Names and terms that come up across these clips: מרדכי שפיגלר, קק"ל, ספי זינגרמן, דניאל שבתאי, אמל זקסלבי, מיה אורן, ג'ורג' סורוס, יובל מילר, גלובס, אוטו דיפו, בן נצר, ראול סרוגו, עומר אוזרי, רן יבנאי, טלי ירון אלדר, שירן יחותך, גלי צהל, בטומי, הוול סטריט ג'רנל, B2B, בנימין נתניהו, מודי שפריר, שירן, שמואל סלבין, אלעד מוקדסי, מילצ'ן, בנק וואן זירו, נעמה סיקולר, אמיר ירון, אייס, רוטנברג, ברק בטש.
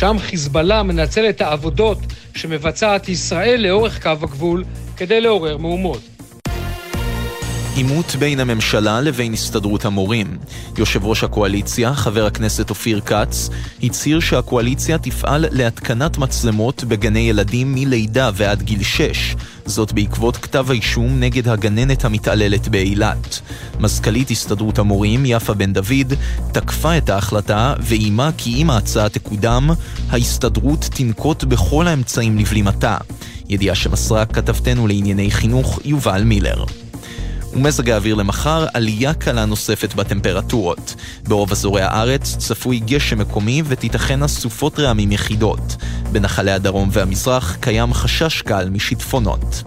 שם חזבאללה מנצל את העבודות שמבצעת ישראל לאורך קו הגבול כדי לעורר מהומות. עימות בין הממשלה לבין הסתדרות המורים. יושב ראש הקואליציה, חבר הכנסת אופיר קץ, הצהיר שהקואליציה תפעל להתקנת מצלמות בגני ילדים מלידה ועד גיל 6, זאת בעקבות כתב האישום נגד הגננת המתעללת באילת. מזכ"לית הסתדרות המורים, יפה בן דוד, תקפה את ההחלטה ואימה כי אם ההצעה תקודם, ההסתדרות תנקוט בכל האמצעים לבלימתה. ידיעה שמסרה כתבתנו לענייני חינוך יובל מילר. ומזג האוויר למחר, עלייה קלה נוספת בטמפרטורות. ברוב אזורי הארץ צפוי גשם מקומי ותיתכן סופות רעמים יחידות. בנחלי הדרום והמזרח קיים חשש קל משיטפונות.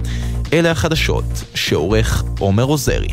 אלה החדשות שעורך עומר אוזרי.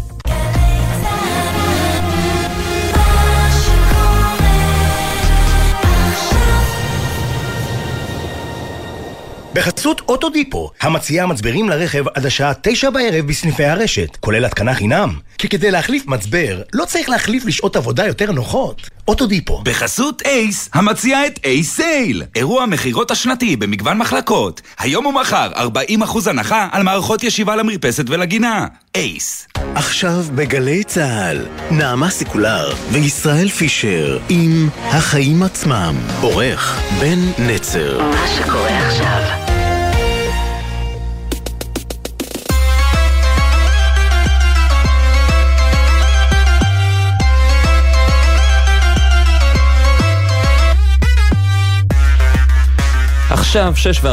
בחסות אוטו דיפו, המציעה מצברים לרכב עד השעה 9 בערב בסניפי הרשת, כולל התקנה חינם. כי כדי להחליף מצבר, לא צריך להחליף לשעות עבודה יותר נוחות. אוטו דיפו. בחסות אייס, המציעה את אייס סייל, אירוע מחירות השנתי במגוון מחלקות. היום ומחר 40% הנחה על מערכות ישיבה למרפסת ולגינה. אייס. עכשיו בגלי צהל, נעמה סיקולר וישראל פישר עם החיים עצמם. עורך בן נצר. מה שקורה עכשיו. עכשיו 6:04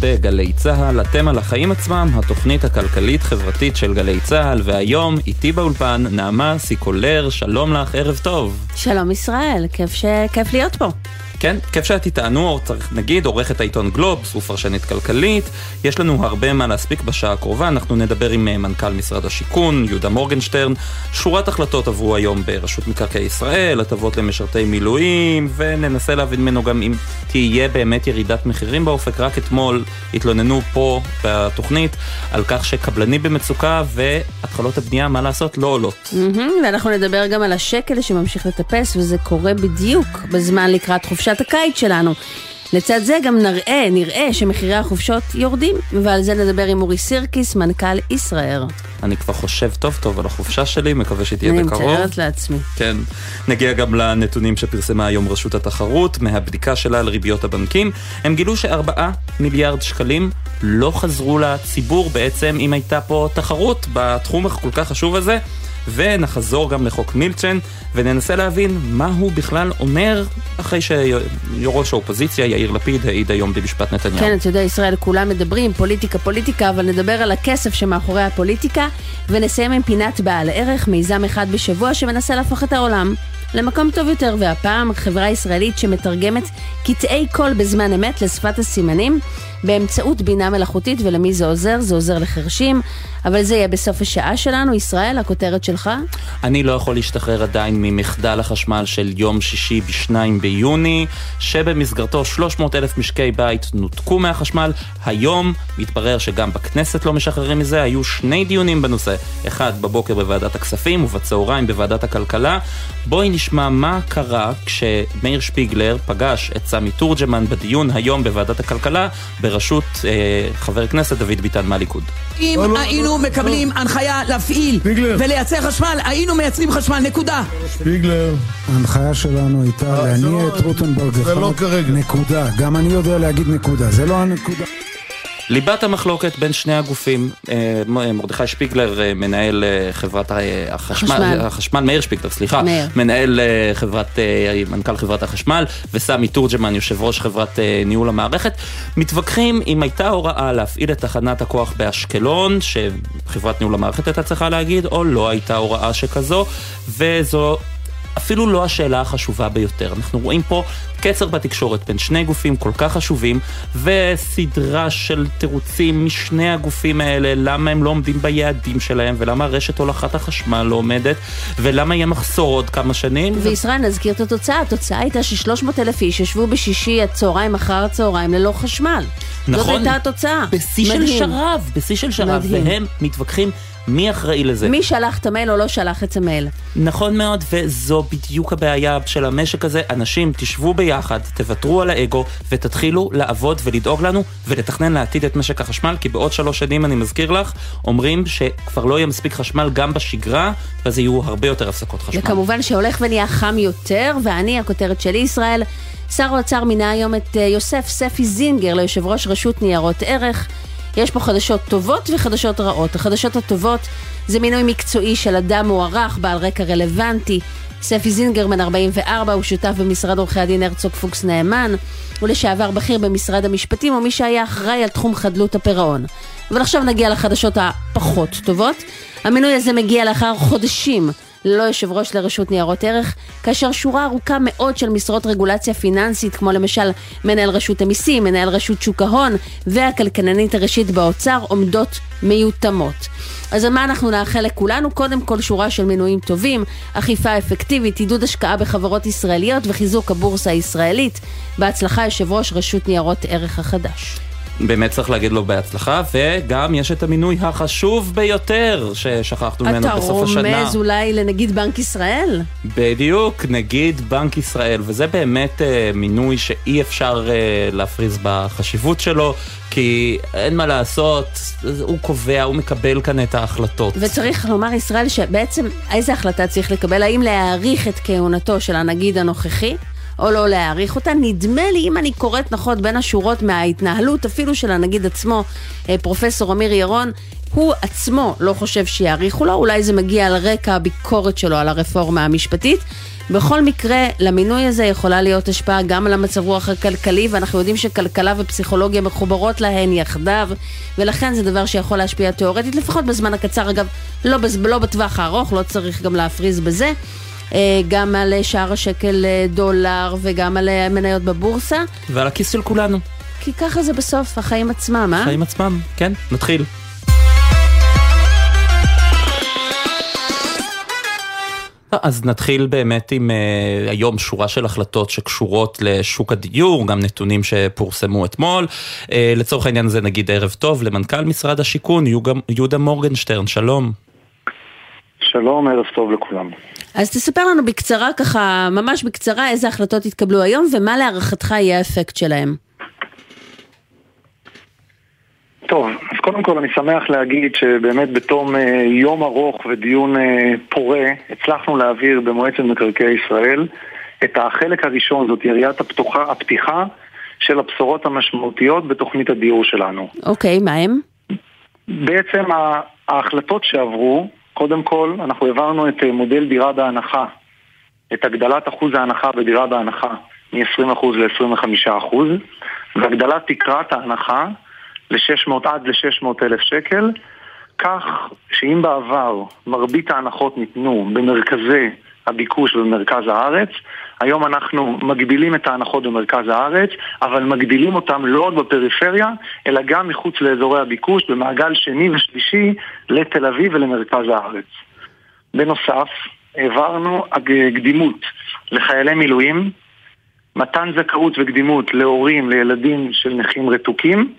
בגלי צהל, אתם על החיים עצמם, התוכנית הכלכלית-חברתית של גלי צהל, והיום איתי באולפן נעמה סיקולר, שלום לך, ערב טוב. שלום ישראל, כיף להיות פה. כן, כיף שאת איתנו, צריך נגיד, עורכת העיתון גלובס, ופרשנית כלכלית, יש לנו הרבה מה להספיק בשעה הקרובה, אנחנו נדבר עם מנכ"ל משרד השיכון, יהודה מורגנשטרן, שורת החלטות עברו היום ברשות מקרקעי ישראל, הטבות למשרתי מילואים, וננסה להבין ממנו גם אם תהיה באמת ירידת מחירים באופק, רק אתמול התלוננו פה בתוכנית, על כך שקבלנים במצוקה, והתחלות הבנייה, מה לעשות, לא עולות. ואנחנו נדבר גם על השקל שממשיך לטפס, וזה קורה בדיוק בזמן לקראת חופשה הקיץ שלנו. לצד זה גם נראה שמחירי החופשות יורדים, ועל זה נדבר עם אורי סירקיס, מנכ"ל ישראל. אני כבר חושב טוב על החופשה שלי, מקווה שתהיה בקרוב. אני מתארת לעצמי. כן. נגיע גם לנתונים שפרסמה היום רשות התחרות, מהבדיקה שלה על ריביות הבנקים. הם גילו ש4 מיליארד שקלים לא חזרו לציבור בעצם, אם הייתה פה תחרות בתחום כל כך חשוב הזה. ונחזור גם לחוק מילצ'ן וננסה להבין מה הוא בכלל אומר אחרי שראש האופוזיציה יאיר לפיד העיד היום במשפט נתניהו. כן, אתה יודע, ישראל, כולם מדברים פוליטיקה, אבל נדבר על הכסף שמאחורי הפוליטיקה, ונסיים עם פינת בעל ערך, מיזם אחד בשבוע שמנסה להפוך את העולם למקום טוב יותר, והפעם חברה ישראלית שמתרגמת קטעי קול בזמן אמת לשפת הסימנים באמצעות בינה מלאכותית, ולמי זה עוזר? זה עוזר לחרשים, אבל זה יהיה בסוף השעה שלנו. ישראל, הכותרת שלך? אני לא יכול להשתחרר עדיין ממחדל החשמל של יום שישי ב-2 ביוני, שבמסגרתו 300,000 משקי בית נותקו מהחשמל. היום מתברר שגם בכנסת לא משחררים מזה, היו 2 דיונים בנושא, אחד בבוקר בוועדת הכספים ובצהריים בוועדת הכלכלה. בואי נשמע מה קרה כשמיר שפיגלר פגש את סמי טורג'מן בדיון היום בוועדת הכלכלה, בראשות חבר הכנסת דוד ביטן מהליכוד. אם היינו מקבלים הנחיה להפעיל ולייצר חשמל, היינו מייצרים חשמל, נקודה. שפיגלר, ההנחיה שלנו הייתה להניע את רוטנברג, זה לא כרגע. נקודה, גם אני יודע להגיד נקודה, זה לא הנקודה. ליבת המחלוקת בין שני הגופים, מרדכי שפיגלר, מנהל חברת החשמל, מיר שפיגלר, סליחה, מנהל מנכ"ל חברת החשמל, וסמי טורג'מן, יושב ראש חברת ניהול המערכת, מתווכחים אם הייתה הוראה להפעיל את תחנת הכוח באשקלון, שחברת ניהול המערכת הייתה צריכה להגיד, או לא הייתה הוראה שכזו, וזו אפילו לא השאלה החשובה ביותר. אנחנו רואים פה קצר בתקשורת בין שני גופים כל כך חשובים, וסדרה של תירוצים משני הגופים האלה, למה הם לא עומדים ביעדים שלהם, ולמה רשת הולכת החשמל לא עומדת, ולמה יהיה מחסור עוד כמה שנים. וישראל, נזכיר את התוצאה. התוצאה הייתה ש300,000 איש ישבו בשישי הצהריים אחר הצהריים ללא חשמל. נכון. זאת הייתה התוצאה. בשיא של שרב, והם מתווכחים מי אחראי לזה? מי שלח את המייל או לא שלח את המייל. נכון מאוד, וזו בדיוק הבעיה של המשק הזה. אנשים, תשבו ביחד, ביחד, תוותרו על האגו ותתחילו לעבוד ולדאוג לנו ולתכנן לעתיד את משק החשמל, כי בעוד 3 שנים, אני מזכיר לך, אומרים שכבר לא יהיה מספיק חשמל גם בשגרה, ואז יהיו הרבה יותר הפסקות חשמל. וכמובן שהולך ונהיה חם יותר, ואני, הכותרת שלי, ישראל, שר האוצר מינה היום את יוסף ספי זינגר ליושב ראש רשות ניירות ערך. יש פה חדשות טובות וחדשות רעות. החדשות הטובות זה מינוי מקצועי של אדם מוערך, בעל רקע רלוונטי. ספי זינגרמן, 44, הוא שותף במשרד עורכי הדין הרצוג פוקס נאמן, ולשעבר בכיר במשרד המשפטים, ומי שהיה אחראי על תחום חדלות הפירעון. אבל עכשיו נגיע לחדשות הפחות טובות. המינוי הזה מגיע לאחר חודשים ללא יושב ראש לרשות ניירות ערך, כאשר שורה ארוכה מאוד של משרות רגולציה פיננסית, כמו למשל מנהל רשות המיסים, מנהל רשות שוק ההון, והכלכלנית הראשית באוצר, עומדות מיותמות. אז מה אנחנו נאחל לכולנו? קודם כל שורה של מינויים טובים, אכיפה אפקטיבית, עידוד השקעה בחברות ישראליות וחיזוק הבורסה הישראלית. בהצלחה יושב ראש רשות ניירות ערך החדש. באמת צריך להגיד לו בהצלחה, וגם יש את המינוי החשוב ביותר ששכחנו ממנו בסוף השנה. אתה רומז אולי לנגיד בנק ישראל? בדיוק, נגיד בנק ישראל, וזה באמת מינוי שאי אפשר להפריז בחשיבות שלו, כי אין מה לעשות, הוא קובע, הוא מקבל כאן את ההחלטות. וצריך לומר ישראל שבעצם איזה החלטה צריך לקבל, האם להאריך את כהונתו של הנגיד הנוכחי? או לא להעריך אותה. נדמה לי, אם אני קוראת נכון בין השורות מההתנהלות, אפילו של הנגיד עצמו, פרופסור אמיר ירון, הוא עצמו לא חושב שיעריכו לו, אולי זה מגיע על רקע הביקורת שלו על הרפורמה המשפטית. בכל מקרה, למינוי הזה יכולה להיות השפעה גם על המצב רוח הכלכלי, ואנחנו יודעים שכלכלה ופסיכולוגיה מחוברות להן יחדיו, ולכן זה דבר שיכול להשפיע תיאורטית, לפחות בזמן הקצר, אגב, לא בטווח הארוך, לא צריך גם להפריז בזה. גם על שער השקל דולר וגם על מניות בבורסה ועל הכיס של כולנו, כי ככה זה בסוף החיים עצמם. החיים עצמם, כן, נתחיל. אז נתחיל באמת עם היום שורה של החלטות שקשורות לשוק הדיור, גם נתונים שפורסמו אתמול. לצורך העניין זה נגיד ערב טוב למנכ"ל משרד השיכון יהודה מורגנשטרן, שלום. שלום, ערב טוב לכולם. אז תספר לנו בקצרה, ככה, ממש בקצרה, איזה החלטות התקבלו היום, ומה להערכתך יהיה האפקט שלהם? טוב, אז קודם כל אני שמח להגיד שבאמת בתום יום ארוך ודיון פורה, הצלחנו להעביר במועצת מקרקעי ישראל את החלק הראשון, זאת יריית הפתיחה של הבשורות המשמעותיות בתוכנית הדיור שלנו. אוקיי, מה הם? בעצם ההחלטות שעברו, קודם כל, אנחנו העברנו את מודל דירה בהנחה, את הגדלת אחוז ההנחה בדירה בהנחה מ-20% ל-25%, והגדלת תקרת ההנחה עד ל-600,000 שקל, כך שאם בעבר מרבית ההנחות ניתנו במרכזי הביקוש במרכז הארץ, היום אנחנו מגבילים את ההנחות במרכז הארץ, אבל מגבילים אותם לא עוד בפריפריה, אלא גם מחוץ לאזורי הביקוש, במעגל שני ושלישי לתל אביב ולמרכז הארץ. בנוסף, העברנו קדימות לחיילי מילואים, מתן זכאות וקדימות להורים, לילדים של נכים רתוקים,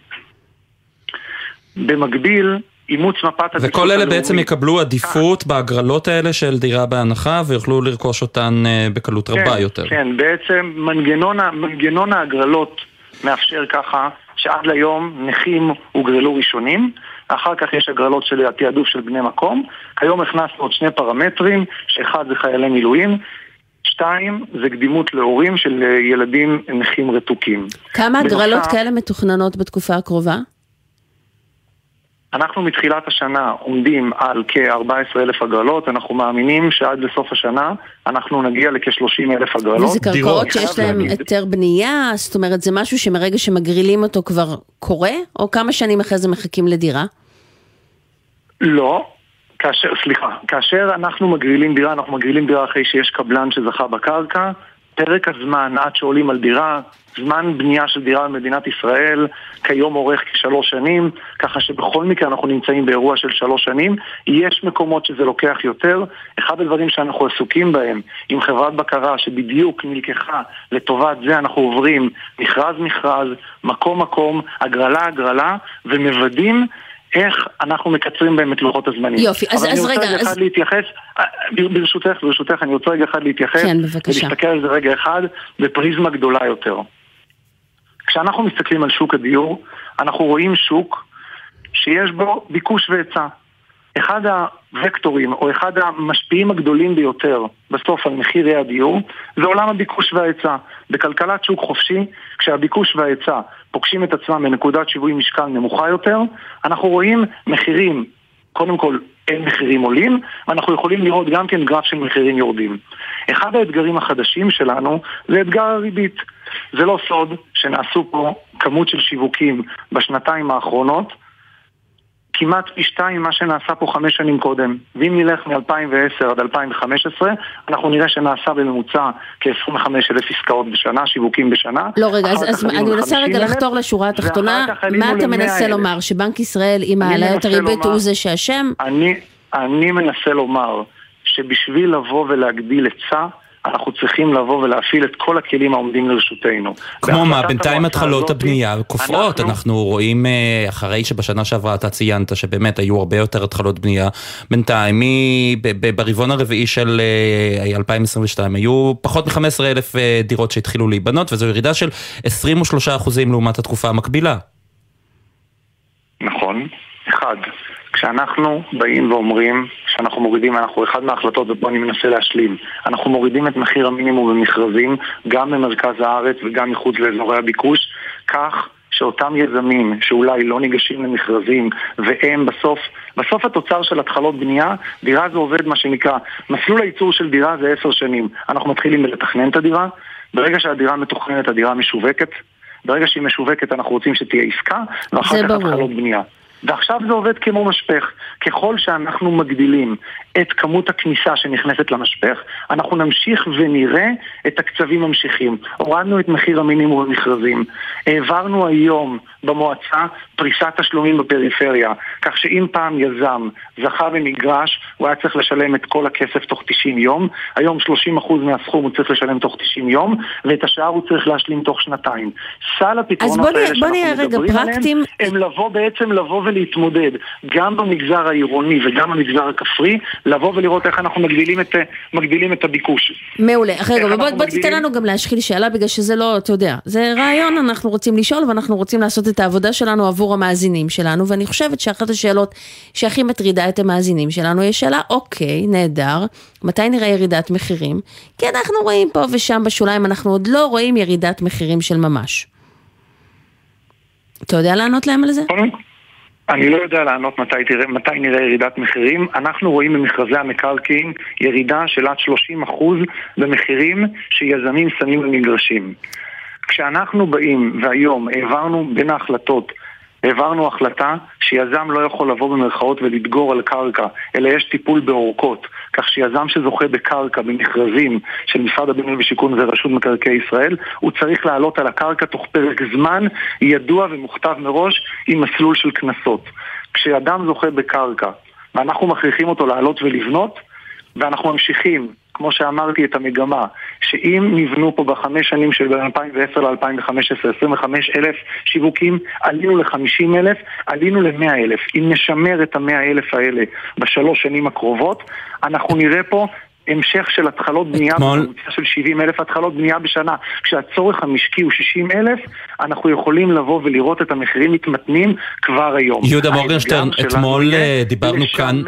במקביל אימוץ מפת עדיפות. וכל אלה בעצם יקבלו עדיפות בהגרלות האלה של דירה בהנחה, ויוכלו לרכוש אותן בקלות רבה יותר. כן, בעצם מנגנון ההגרלות מאפשר ככה, שעד ליום נכים הוגרלו ראשונים, אחר כך יש הגרלות של התיעדוף של בני מקום. היום הכנסנו עוד 2 פרמטרים, שאחד זה חיילי מילואים, 2 זה קדימות להורים של ילדים נכים רתוקים. כמה הגרלות כאלה מתוכננות בתקופה הקרובה? אנחנו מתחילת השנה עומדים על כ-14,000 הגרלות, אנחנו מאמינים שעד לסוף השנה אנחנו נגיע לכ-30,000 הגרלות. וזה קרקעות שיש להם היתר בנייה, זאת אומרת זה משהו שמרגע שמגרילים אותו כבר קורה, או כמה שנים אחרי זה מחכים לדירה? לא, כאשר אנחנו מגרילים דירה, אנחנו מגרילים דירה אחרי שיש קבלן שזכה בקרקע, פרק הזמן עד שעולים על דירה, זמן בנייה של דירה במדינת ישראל, כיום אורך כ3 שנים, ככה שבכל מקרה אנחנו נמצאים באירוע של 3 שנים, יש מקומות שזה לוקח יותר. אחד הדברים שאנחנו עסוקים בהם, עם חברת בקרה שבדיוק נלקחה לטובת זה, אנחנו עוברים מכרז, מקום, הגרלה, ומבדים איך אנחנו מקצרים באמת לוחות הזמנים. יופי, אז רגע. אבל אני רוצה רגע אחד להתייחס, ברשותך, אני רוצה רגע אחד להתייחס. כן, בבקשה. ולהסתכל על זה רגע אחד בפריזמה גדולה יותר. כשאנחנו מסתכלים על שוק הדיור, אנחנו רואים שוק שיש בו ביקוש והיצע. אחד הוקטורים, או אחד המשפיעים הגדולים ביותר בסוף על מחירי הדיור, זה עולם הביקוש וההיצע. בכלכלת שוק חופשי, כשהביקוש וההיצע פוגשים את עצמם מנקודת שיווי משקל נמוכה יותר, אנחנו רואים מחירים, קודם כל אין מחירים עולים, ואנחנו יכולים לראות גם כן גרף של מחירים יורדים. אחד האתגרים החדשים שלנו זה אתגר הריבית. זה לא סוד שנעשו פה כמות של שיווקים בשנתיים האחרונות, כמעט פי שתיים מה שנעשה פה 5 שנים קודם. ואם נלך מ-2010 עד 2015, אנחנו נראה שנעשה בממוצע כ-25,000 עסקאות בשנה, שיווקים בשנה. לא רגע, אז אני מנסה רגע לחתור לשורה התחתונה. מה אתה מנסה לומר? שבנק ישראל עם העלאת הריבית הוא זה שהשם? אני מנסה לומר שבשביל לבוא ולהגדיל היצע, אנחנו צריכים לבוא ולהפעיל את כל הכלים העומדים לרשותנו. כמו מה, בינתיים התחלות הבנייה כופרות, אנחנו רואים אחרי שבשנה שעברה אתה ציינת שבאמת היו הרבה יותר התחלות בנייה, בינתיים ברבעון הרביעי של 2022 היו פחות מ-15,000 דירות שהתחילו להיבנות, וזו ירידה של 23% לעומת התקופה המקבילה. נכון, אחד. כשאנחנו באים ואומרים שאנחנו מורידים, אנחנו אחד מההחלטות, ופה אני מנסה להשלים, אנחנו מורידים את מחיר המינימום במכרזים, גם במרכז הארץ וגם מחוץ לאזורי הביקוש, כך שאותם יזמים שאולי לא ניגשים למכרזים, והם בסוף התוצר של התחלות בנייה, דירה זה עובד מה שנקרא, מסלול הייצור של דירה זה 10 שנים, אנחנו מתחילים לתכנן את הדירה, ברגע שהדירה מתוכננת, הדירה משווקת, ברגע שהיא משווקת אנחנו רוצים שתהיה עסקה, ואחר כך התחלות בנייה. ועכשיו זה עובד כמו משפך. ככל שאנחנו מגדילים את כמות הכניסה שנכנסת למשפך, אנחנו נמשיך ונראה את הקצבים ממשיכים. הורדנו את מחיר המינימום במכרזים. העברנו היום במועצה פריסת תשלומים בפריפריה, כך שאם פעם יזם זכה במגרש, הוא היה צריך לשלם את כל הכסף תוך 90 יום. היום 30% מהסכום הוא צריך לשלם תוך 90 יום, ואת השאר הוא צריך להשלים תוך 2 שנתיים. סל הפתרונות האלה שאנחנו מדברים עליהם, הם לבוא להתמודד, גם במגזר העירוני וגם במגזר הכפרי, לבוא ולראות איך אנחנו מגדילים את הביקוש. מעולה. רגע, בוא תיתן לנו גם להשחיל שאלה, בגלל שזה לא, אתה יודע, זה רעיון, אנחנו רוצים לשאול ואנחנו רוצים לעשות את העבודה שלנו עבור המאזינים שלנו, ואני חושבת שאחת השאלות שהכי מטרידה את המאזינים שלנו, היא שאלה, אוקיי, נהדר, מתי נראה ירידת מחירים? כי אנחנו רואים פה ושם בשוליים, אנחנו עוד לא רואים ירידת מחירים של ממש. אתה יודע לענות להם על זה? אני לא יודע לענות מתי נראה ירידת מחירים. אנחנו רואים במכרזי המקרקעין ירידה של עד 30% במחירים שיזמים שמים למגרשים. כשאנחנו באים, והיום העברנו בין ההחלטות, העברנו החלטה שיזם לא יכול לבוא במרכאות ולדגור על קרקע, אלא יש טיפול באורכות, כך שיזם שזוכה בקרקע במכרזים של משרד הבינוי ושיכון ורשות מקרקעי ישראל, הוא צריך לעלות על הקרקע תוך פרק זמן ידוע ומוכתב מראש עם מסלול של כנסות. כשאדם זוכה בקרקע ואנחנו מכריחים אותו לעלות ולבנות, ואנחנו ממשיכים, כמו שאמרתי, את המגמה, שאם נבנו פה ב5 שנים של בין 2010 ל-2015, 25,000 שיווקים, עלינו ל-50,000, עלינו ל-100,000. אם נשמר את ה-100,000 האלה ב3 שנים הקרובות, אנחנו נראה פה המשך של התחלות בנייה של 70,000 התחלות בנייה בשנה. כשהצורך המשקי הוא 60,000, אנחנו יכולים לבוא ולראות את המחירים מתמתנים כבר היום. יהודה מורגנשטרן, אתמול דיברנו כאן,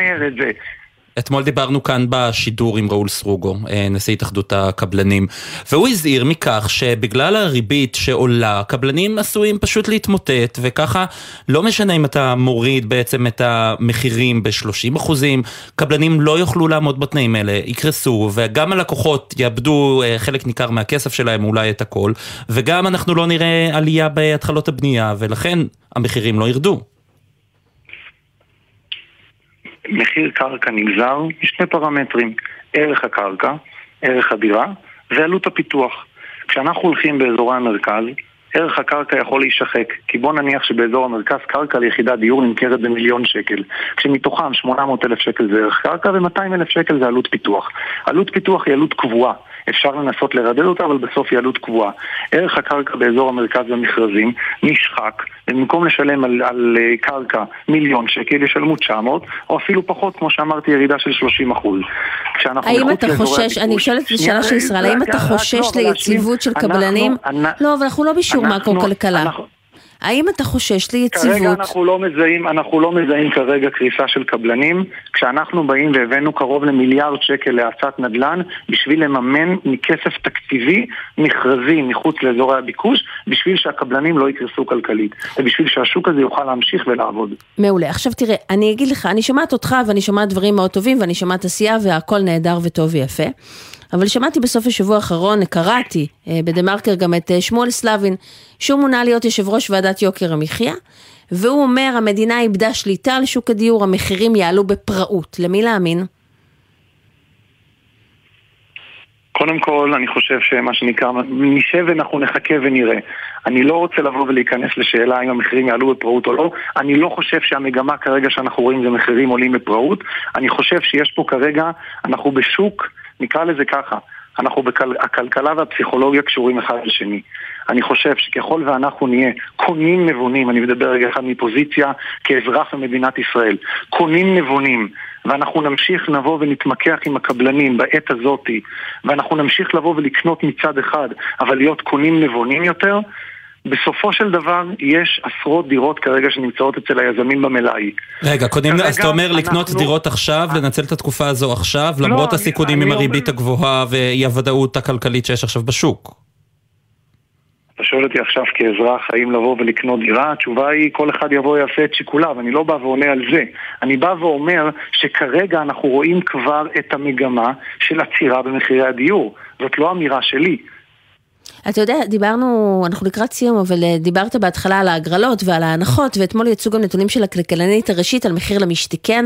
אתמול דיברנו כאן בשידור עם ראול סרוגו, נשיא התאחדות הקבלנים, והוא הזהיר מכך שבגלל הריבית שעולה, קבלנים עשויים פשוט להתמוטט, וככה לא משנה אם אתה מוריד בעצם את המחירים ב-30%, קבלנים לא יוכלו לעמוד בתנאים האלה, יקרסו, וגם הלקוחות יאבדו חלק ניכר מהכסף שלהם, אולי את הכל, וגם אנחנו לא נראה עלייה בהתחלות הבנייה, ולכן המחירים לא ירדו. מחיר קרקע נגזר משני פרמטרים, ערך הקרקע, ערך הדירה ועלות הפיתוח. כשאנחנו הולכים באזורי המרכז, ערך הקרקע יכול להישחק, כי בוא נניח שבאזור המרכז קרקע ליחידת דיור נמכרת ב1,000,000 שקל, כשמתוכם 800,000 שקל זה ערך קרקע ו200,000 שקל זה עלות פיתוח. עלות פיתוח היא עלות קבועה, אפשר לנסות לרדד אותה, אבל בסוף היא עלות קבועה. ערך הקרקע באזור המרכז במכרזים נשחק, במקום לשלם על קרקע מיליון שקל, ישלמו 900, או אפילו פחות, כמו שאמרתי, ירידה של 30%. האם אתה חושש, אני שואלת בשאלה של ישראל, האם אתה חושש ליציבות של קבלנים? לא, אבל אנחנו לא בשיעור מאקרו כלכלה. האם אתה חושש ליציבות? כרגע אנחנו לא מזהים כרגע קריסה של קבלנים, כשאנחנו באים והבאנו קרוב למיליארד שקל להצעת נדל"ן, בשביל לממן מכסף תקציבי, מכרזי, מחוץ לאזורי הביקוש, בשביל שהקבלנים לא יקרסו כלכלית, ובשביל שהשוק הזה יוכל להמשיך ולעבוד. מעולה. עכשיו תראה, אני אגיד לך, אני שמעת אותך, ואני שמעת דברים מאוד טובים, ואני שמעת עשייה, והכל נהדר וטוב ויפה. אבל שמעתי בסוף השבוע האחרון, קראתי בדמרקר גם את שמואל סלבין, שהוא מונה להיות יושב ראש ועדת יוקר המחיה, והוא אומר, המדינה איבדה שליטה על שוק הדיור, המחירים יעלו בפראות. למי להאמין? קודם כל, אני חושב שמה שנקרא, נשב ואנחנו נחכה ונראה. אני לא רוצה לבוא ולהיכנס לשאלה אם המחירים יעלו בפראות או לא. אני לא חושב שהמגמה כרגע שאנחנו רואים זה מחירים עולים בפראות. אני חושב שיש פה כרגע, אנחנו בשוק, נקרא לזה ככה, הכלכלה והפסיכולוגיה קשורים אחד לשני. אני חושב שככל ואנחנו נהיה קונים נבונים, אני מדבר רגע אחד מפוזיציה כאזרח במדינת ישראל, קונים נבונים, ואנחנו נמשיך לבוא ונתמקח עם הקבלנים בעת הזאת, ואנחנו נמשיך לבוא ולקנות מצד אחד, אבל להיות קונים נבונים יותר, בסופו של דבר יש עשרות דירות כרגע שנמצאות אצל היזמים במלאי. רגע, קודם, אז אתה אומר לקנות דירות עכשיו, לנצל את התקופה הזו עכשיו, למרות הסיכונים עם הריבית הגבוהה ואי הוודאות הכלכלית שיש עכשיו בשוק. אתה שואל אותי עכשיו כאזרח, האם לבוא ולקנות דירה? התשובה היא, כל אחד יבוא יעשה את שיקוליו, אני לא בא ועונה על זה. אני בא ואומר שכרגע אנחנו רואים כבר את המגמה של עצירה במחירי הדיור. זאת לא אמירה שלי. אתה יודע, דיברנו, אנחנו לקראת סיום, אבל דיברת בהתחלה על ההגרלות ועל ההנחות, ואתמול יצאו גם נתונים של הכלכלנית הראשית על מחיר למשתכן,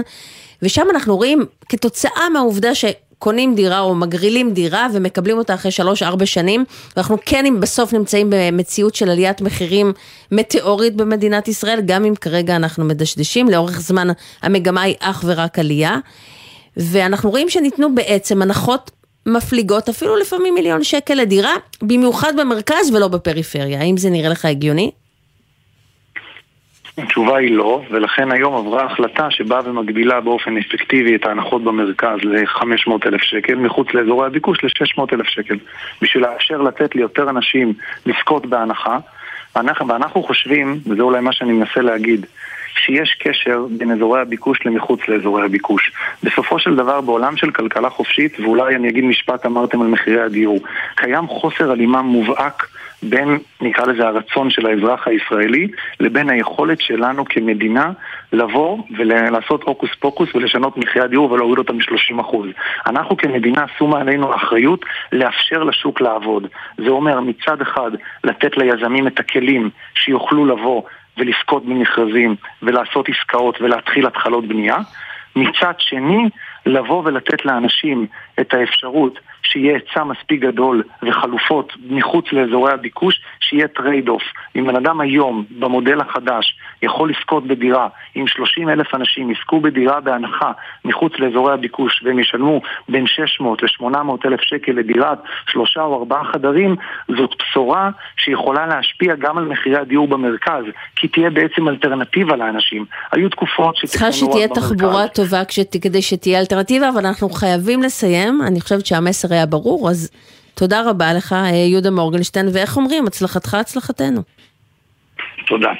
ושם אנחנו רואים כתוצאה מהעובדה שקונים דירה או מגרילים דירה ומקבלים אותה אחרי 3-4 שנים, ואנחנו כן בסוף נמצאים במציאות של עליית מחירים מטאורית במדינת ישראל, גם אם כרגע אנחנו מדשדשים, לאורך זמן המגמה היא אך ורק עלייה, ואנחנו רואים שניתנו בעצם הנחות מפליגות, אפילו לפעמים מיליון שקל לדירה, במיוחד במרכז ולא בפריפריה. האם זה נראה לך הגיוני? התשובה היא לא, ולכן היום עברה החלטה שבאה ומגבילה באופן אפקטיבי את ההנחות במרכז ל-500,000 שקל, מחוץ לאזורי הביקוש ל-600,000 שקל, בשביל לאפשר לתת ליותר אנשים לזכות בהנחה. ואנחנו חושבים, וזה אולי מה שאני מנסה להגיד, שיש קשר בין אזורי הביקוש למחוץ לאזורי הביקוש. בסופו של דבר, בעולם של כלכלה חופשית, ואולי אני אגיד משפט, אמרתם על מחירי הדיור, קיים חוסר הלימה מובהק בין, נקרא לזה, הרצון של האזרח הישראלי, לבין היכולת שלנו כמדינה לבוא ולעשות אוקוס פוקוס ולשנות מחירי הדיור ולהוריד אותם 30%. אנחנו כמדינה שמה עלינו אחריות לאפשר לשוק לעבוד. זה אומר מצד אחד לתת ליזמים את הכלים שיוכלו לבוא ולזכות במכרזים, ולעשות עסקאות, ולהתחיל התחלות בנייה. מצד שני, לבוא ולתת לאנשים את האפשרות שיהיה היצע מספיק גדול וחלופות מחוץ לאזורי הביקוש, שיהיה טרייד אוף. אם בן אדם היום, במודל החדש, יכול לזכות בדירה, אם 30,000 אנשים יזכו בדירה בהנחה מחוץ לאזורי הביקוש, והם ישלמו בין 600 ל-800,000 שקל לדירת 3 או 4 חדרים, זאת בשורה שיכולה להשפיע גם על מחירי הדיור במרכז, כי תהיה בעצם אלטרנטיבה לאנשים. היו תקופות שצריכה שתהיה תחבורה טובה כדי שתהיה אלטרנטיבה, אבל אנחנו חייבים לסיים. אני חושבת שהמסר היה ברור, אז תודה רבה לך, יהודה מורגנשטרן, ואיך אומרים, הצלחתך הצלחתנו. תודה.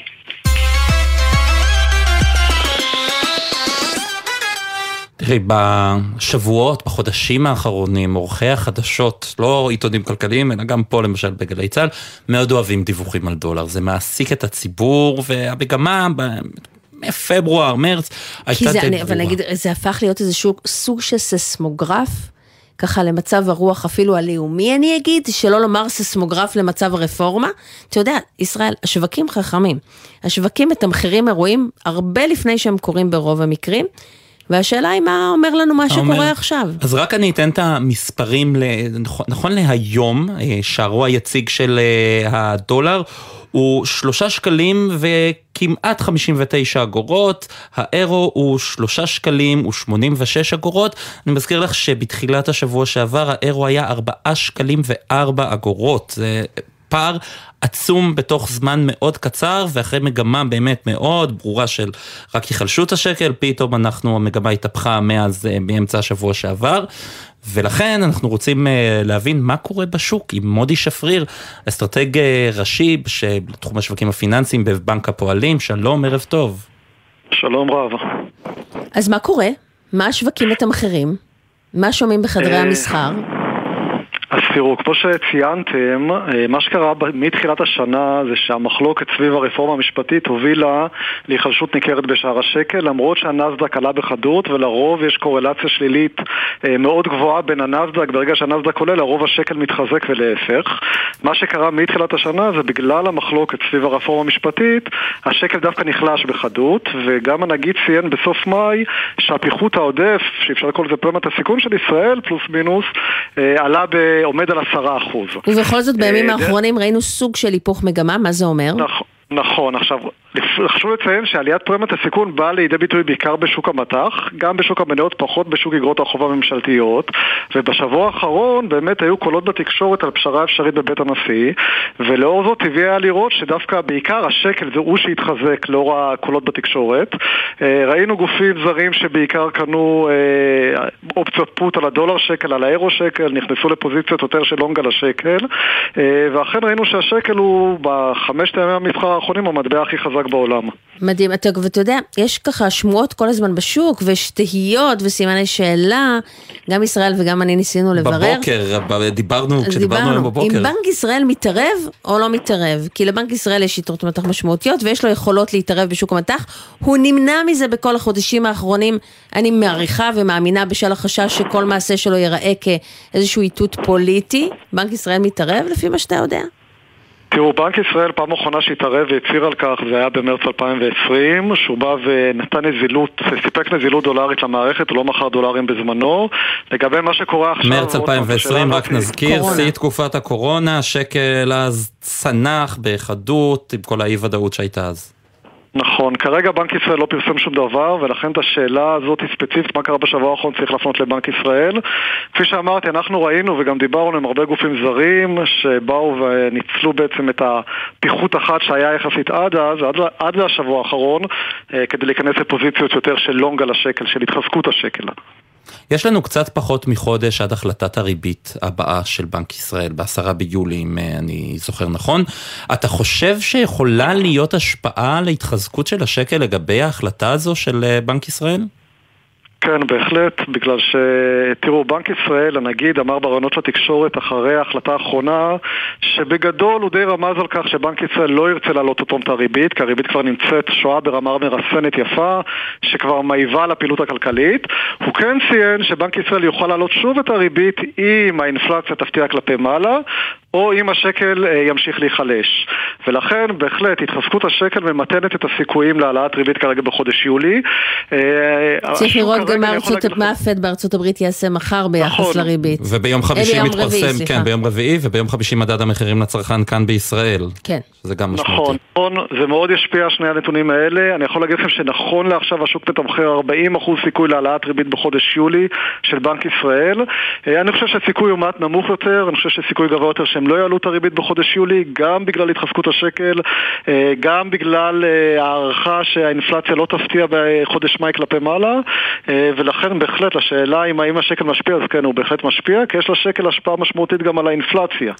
תראי, בשבועות, בחודשים האחרונים, עורכי החדשות, לא עיתונים כלכליים, אלא גם פה למשל בגלי צה"ל, מאוד אוהבים דיווחים על דולר. זה מעסיק את הציבור, והמגמה בפברואר, מרץ, הייתה תגרורה. אבל נגיד, זה הפך להיות איזשהו סוג של ססמוגרף, ככה למצב הרוח אפילו הלאומי, אני אגיד, שלא לומר ססמוגרף למצב הרפורמה. אתה יודע, ישראל, השווקים חכמים. השווקים את המחירים אירועים הרבה לפני שהם קוראים ברוב המקרים, והשאלה היא מה אומר לנו מה שקורה עכשיו. אז רק אני אתן את המספרים, נכון להיום, שערו היציג של הדולר, הוא 3 שקלים וכמעט 59 אגורות, האירו הוא 3 שקלים ו86 אגורות, אני מזכיר לך שבתחילת השבוע שעבר האירו היה 4 שקלים ו4 אגורות, זה פער עצום בתוך זמן מאוד קצר, ואחרי מגמה באמת מאוד ברורה של רק יחלשות השקל, פתאום המגמה התהפכה מאז באמצע השבוע שעבר, ולכן אנחנו רוצים להבין מה קורה בשוק עם מודי שפריר, אסטרטג ראשי בתחום השווקים הפיננסיים בבנק הפועלים. שלום, ערב טוב. שלום רב. אז מה קורה? מה השווקים מתמחרים? מה שומעים בחדרי המסחר? אז תראו, כמו שציינתם, מה שקרה מתחילת השנה זה שהמחלוקת סביב הרפורמה המשפטית הובילה להיחלשות ניכרת בשער השקל, למרות שהנאסד"ק עלה בחדות, ולרוב יש קורלציה שלילית מאוד גבוהה בין הנאסד"ק, ברגע שהנאסד"ק עולה, לרוב השקל מתחזק ולהפך. מה שקרה מתחילת השנה זה בגלל המחלוקת סביב הרפורמה המשפטית, השקל דווקא נחלש בחדות, וגם הנגיד ציין בסוף מאי שהפיחות העודף, שאפשר כל זה פרמיית הסיכון של ישראל, פלוס מינוס, עלה עומד על 10%. ובכל זאת בימים האחרונים ראינו סוג של היפוך מגמה, מה זה אומר? נכון, עכשיו חשוב לציין שעליית פרמיית הסיכון באה לידי ביטוי בעיקר בשוק המטח, גם בשוק המניות, פחות בשוק אגרות החוב הממשלתיות, ובשבוע האחרון באמת היו קולות בתקשורת על פשרה אפשרית בבית הנשיא, ולאור זאת טבעי היה לראות שדווקא בעיקר השקל זהו שהתחזק לאור הקולות בתקשורת. ראינו גופים זרים שבעיקר קנו אופציות פוט על הדולר שקל, על האירו שקל, נכנסו לפוזיציות יותר של לונג על השקל, ואכן ראינו שהשקל הוא בחמשת הימים המסחר האחרונים המטבע הכי חזק בעולם. מדהים, ואתה יודע, יש ככה שמועות כל הזמן בשוק, ושתהיות וסימני שאלה, גם ישראל וגם אני ניסינו לברר. בבוקר, כשדיברנו היום בבוקר. אם בנק ישראל מתערב או לא מתערב, כי לבנק ישראל יש יתרות מתח משמעותיות, ויש לו יכולות להתערב בשוק המתח, הוא נמנע מזה בכל החודשים האחרונים, אני מעריכה ומאמינה בשל החשש שכל מעשה שלו ייראה כאיזשהו עיתות פוליטי, בנק ישראל מתערב לפי מה שאתה יודע? תראו, בנק ישראל פעם אחרונה שהתערב והציר על כך, זה היה במרץ 2020, שהוא בא ונתן נזילות, סיפק נזילות דולרית למערכת, הוא לא מכר דולרים בזמנו. לגבי מה שקורה עכשיו... מרץ 2020, רק נזכיר, שיא תקופת הקורונה, שקל אז צנח בחדות עם כל האי-ודאות שהייתה אז. נכון, כרגע בנק ישראל לא פרסם שום דבר, ולכן את השאלה הזאת ספציפית מה קרה בשבוע האחרון צריך לפנות לבנק ישראל. כפי שאמרתי, אנחנו ראינו וגם דיברנו עם הרבה גופים זרים שבאו וניצלו בעצם את הפיחות אחת שהיה יחסית עד אז, עד לשבוע האחרון, כדי להיכנס לפוזיציות יותר של לונג על השקל, של התחזקות השקל. יש לנו קצת פחות מחודש עד החלטת הריבית הבאה של בנק ישראל, ב10 ביולי, אם אני זוכר נכון. אתה חושב שיכולה להיות השפעה להתחזקות של השקל לגבי ההחלטה הזו של בנק ישראל? כן, בהחלט, בגלל שתראו, בנק ישראל, הנגיד, אמר ברעיונות לתקשורת אחרי ההחלטה האחרונה, שבגדול הוא די רמז על כך שבנק ישראל לא ירצה להעלות אותו את הריבית, כי הריבית כבר נמצאת שואה ברמה מרסנת יפה, שכבר מעיבה על הפעילות הכלכלית. הוא כן ציין שבנק ישראל יוכל להעלות שוב את הריבית אם האינפלציה תפתיע כלפי מעלה, או אם השקל ימשיך להיחלש. ולכן, בהחלט, התחזקות השקל ממתנת את הסיכויים להעלאת ריבית כרגע בחודש יולי. צריך לראות גם מה הפד בארצות הברית יעשה מחר ביחס לריבית. וביום חמישי מתפרסם, כן, ביום רביעי, וביום חמישי מדד המחירים לצרכן כאן בישראל. כן. זה גם משמעותי. נכון, זה מאוד ישפיע שני הנתונים האלה. אני יכול להגיד לכם שנכון לעכשיו השוק מתמחר 40% סיכוי להעלאת ריבית בחודש יולי של בנק ישראל. אני חושב שהסיכוי הוא מעט נמוך יותר, אני חושב שהסיכוי גבוה יותר הם לא יעלו את הריבית בחודש יולי, גם בגלל התחזקות השקל, גם בגלל הערכה שהאינפלציה לא תפתיע בחודש מאי כלפי מעלה, ולכן בהחלט לשאלה אם האם השקל משפיע, אז כן, הוא בהחלט משפיע, כי יש לשקל השפעה משמעותית גם על האינפלציה.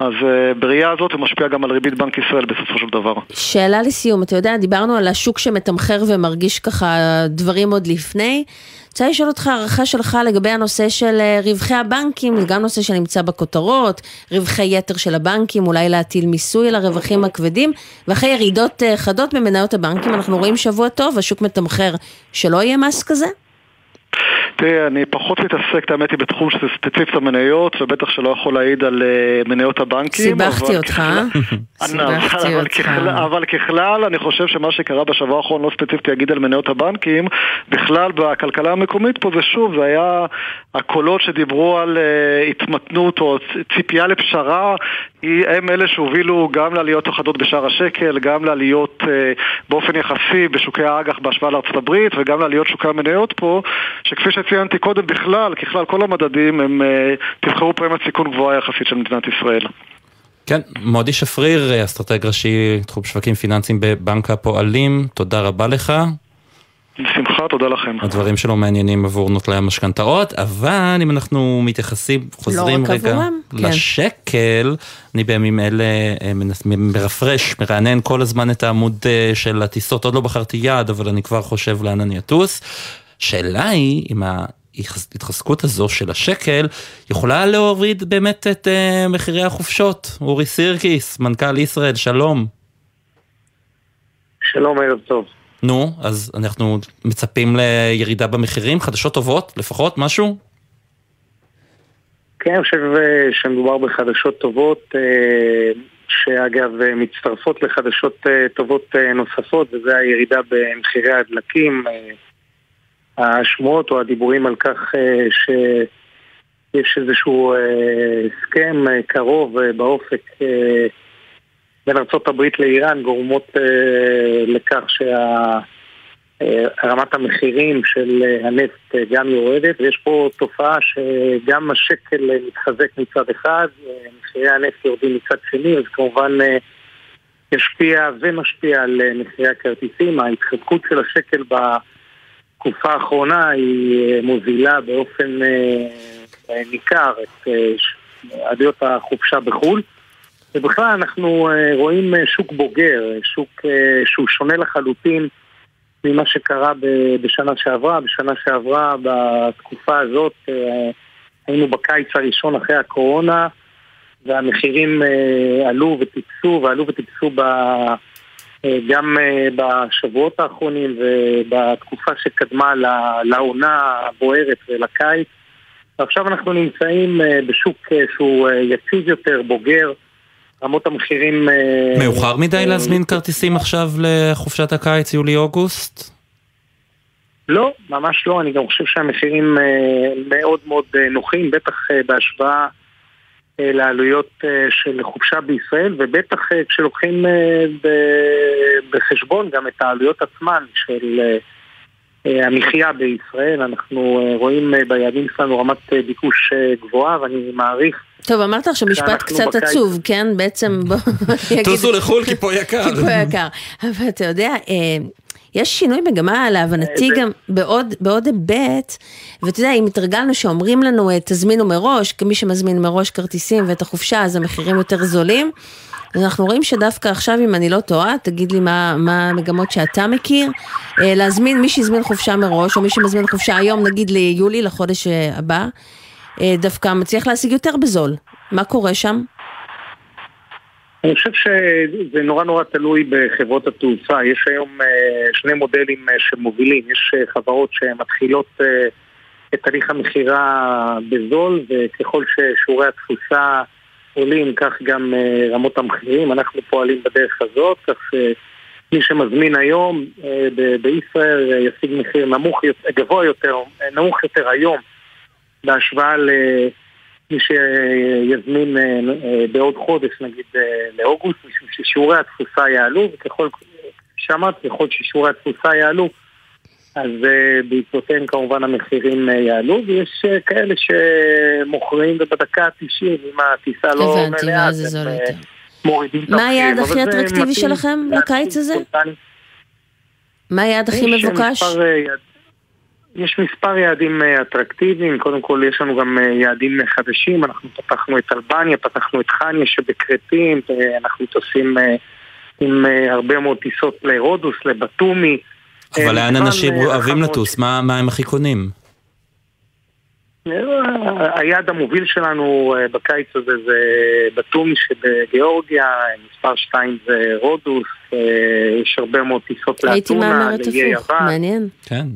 אז בראייה הזאת הוא משפיע גם על ריבית בנק ישראל בסופו של דבר. שאלה לסיום, אתה יודע, דיברנו על השוק שמתמחר ומרגיש ככה דברים עוד לפני, רוצה לשאול אותך הערכה שלך לגבי הנושא של רווחי הבנקים, גם נושא שנמצא בכותרות, רווחי יתר של הבנקים, אולי להטיל מיסוי על הרווחים הכבדים, ואחרי ירידות חדות במניות הבנקים, אנחנו רואים שבוע טוב, השוק מתמחר שלא יהיה מס כזה? תראה, אני פחות מתעסק, האמת היא, בתחום שזה ספציפית המניות, ובטח שלא יכול להעיד על מניות הבנקים. סיבכתי אותך. אבל ככלל, אני חושב שמה שקרה בשבוע האחרון לא ספציפית יגיד על מניות הבנקים, בכלל בכלכלה המקומית פה זה שוב, זה היה הקולות שדיברו על התמתנות או ציפייה לפשרה, הם אלה שהובילו גם לעליות אחדות בשער השקל, גם לעליות באופן יחסי בשוקי האג"ח בהשוואה לארצות הברית, וגם לעליות שוקי המניות פה, שכפי שציינתי קודם ככלל כל המדדים הם תבחרו פרמיית סיכון גבוהה יחסית של מדינת ישראל. כן, מודי שפריר, אסטרטג ראשי תחום שווקים פיננסיים בבנק הפועלים, תודה רבה לך. בשמחה, תודה לכם. הדברים שלו מעניינים עבור נוטלי המשכנתאות, אבל אם אנחנו מתייחסים, חוזרים רגע לשקל, אני בימים אלה מרפרש, מרענן כל הזמן את העמוד של הטיסות, עוד לא בחרתי יעד, אבל אני כבר חושב לאן אני אטוס. שאלה היא, אם ההתחזקות הזו של השקל, יכולה להוריד באמת את מחירי החופשות. אורי סירקיס, מנכ"ל ישראל, שלום. שלום, ערב טוב. נו, אז אנחנו מצפים לירידה במחירים, חדשות טובות, לפחות משהו? כן, אני חושב שמדובר בחדשות טובות, שאגב מצטרפות לחדשות טובות נוספות, וזה הירידה במחירי הדלקים, השמועות או הדיבורים על כך שיש איזשהו הסכם קרוב באופק בין ארצות הברית לאיראן גורמות לכך שרמת המחירים של הנפט גם יורדת, ויש פה תופעה שגם השקל מתחזק מצד אחד, מחירי הנפט יורדים מצד שני, אז כמובן ישפיע ומשפיע על מחירי הכרטיסים. ההתחזקות של השקל בתקופה האחרונה היא מוזילה באופן ניכר את עלויות החופשה בחו"ל, ובכלל אנחנו רואים שוק בוגר, שוק שהוא שונה לחלוטין ממה שקרה בשנה שעברה. בשנה שעברה בתקופה הזאת היינו בקיץ הראשון אחרי הקורונה, והמחירים עלו וטיפסו גם בשבועות האחרונים ובתקופה שקדמה לעונה הבוערת ולקיץ. ועכשיו אנחנו נמצאים בשוק שהוא יציב יותר, בוגר, רמות המחירים... מאוחר מדי להזמין כרטיסים עכשיו לחופשת הקיץ, יולי-אוגוסט? לא, ממש לא. אני גם חושב שהמחירים מאוד מאוד נוחים, בטח בהשוואה לעלויות של חופשה בישראל, ובטח כשלוקחים בחשבון גם את העלויות עצמן של המחיה בישראל. אנחנו רואים ביעדים שלנו רמת ביקוש גבוהה, ואני מעריך. טוב, אמרת עכשיו משפט קצת עצוב, כן? בעצם בוא... תעשו לחול כי פה יקר. כי פה יקר. אבל אתה יודע, יש שינוי מגמה להבנתי גם בעוד היבט, ואתה יודע, אם התרגלנו שאומרים לנו, תזמינו מראש, מי שמזמין מראש כרטיסים ואת החופשה, אז המחירים יותר זולים, אנחנו רואים שדווקא עכשיו, אם אני לא טועה, תגיד לי מה המגמות שאתה מכיר, להזמין מי שהזמין חופשה מראש, או מי שמזמין חופשה היום, נגיד ליולי, לחודש הבא, דווקא מצליח להשיג יותר בזול. מה קורה שם? אני חושב שזה נורא תלוי בחברות התעופה. יש היום שני מודלים שמובילים. יש חברות שמתחילות את תהליך המחירה בזול, וככל ששיעורי התפוסה עולים, כך גם רמות המחירים. אנחנו פועלים בדרך הזאת, כך שמי שמזמין היום בישראל ישיג מחיר גבוה יותר, נמוך יותר היום, בהשוואה למי שיזמין בעוד חודש, נגיד לאוגוסט, משום ששיעורי התפוסה יעלו, וככל ששיעורי התפוסה יעלו, אז בעקבותיהם כמובן המחירים יעלו, ויש כאלה שמוכרים בדקה ה-90, אם הטיסה לא מלאה, הם מורידים את המחיר. מה היעד הכי אטרקטיבי שלכם לקיץ הזה? מה היעד הכי מבוקש? יש מספר יעדים אטרקטיביים. קודם כל יש לנו גם יעדים חדשים, אנחנו פתחנו את אלבניה, פתחנו את חניה שבקרטים, אנחנו טוסים עם הרבה מאוד טיסות לרודוס, לבטומי. אבל לאן אנשים אוהבים לטוס? מה הם הכי קונים? היעד המוביל שלנו בקיץ הזה זה בטומי שבגיאורגיה, מספר 2 זה רודוס, יש הרבה מאוד טיסות לאתונה, ליוון. מעניין. כן.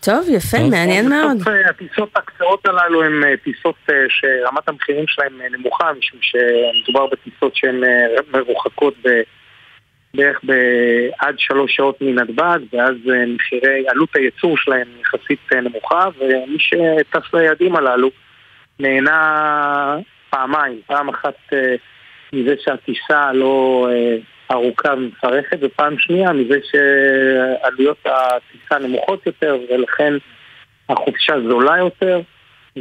טוב, יפה, מעניין מאוד. הטיסות הקצרות הללו הן טיסות שרמת המחירים שלהן נמוכה, משום שמדובר בטיסות שהן מרוחקות בערך עד 3 שעות מנתב"ג, ואז מחירי עלות הייצור שלהן יחסית נמוכה, ומי שטס ליעדים הללו נהנה פעמיים, פעם אחת מזה שהטיסה לא ארוכה ומפרכת, ופעם שנייה מזה שעלויות הטיסה נמוכות יותר, ולכן החופשה זולה יותר,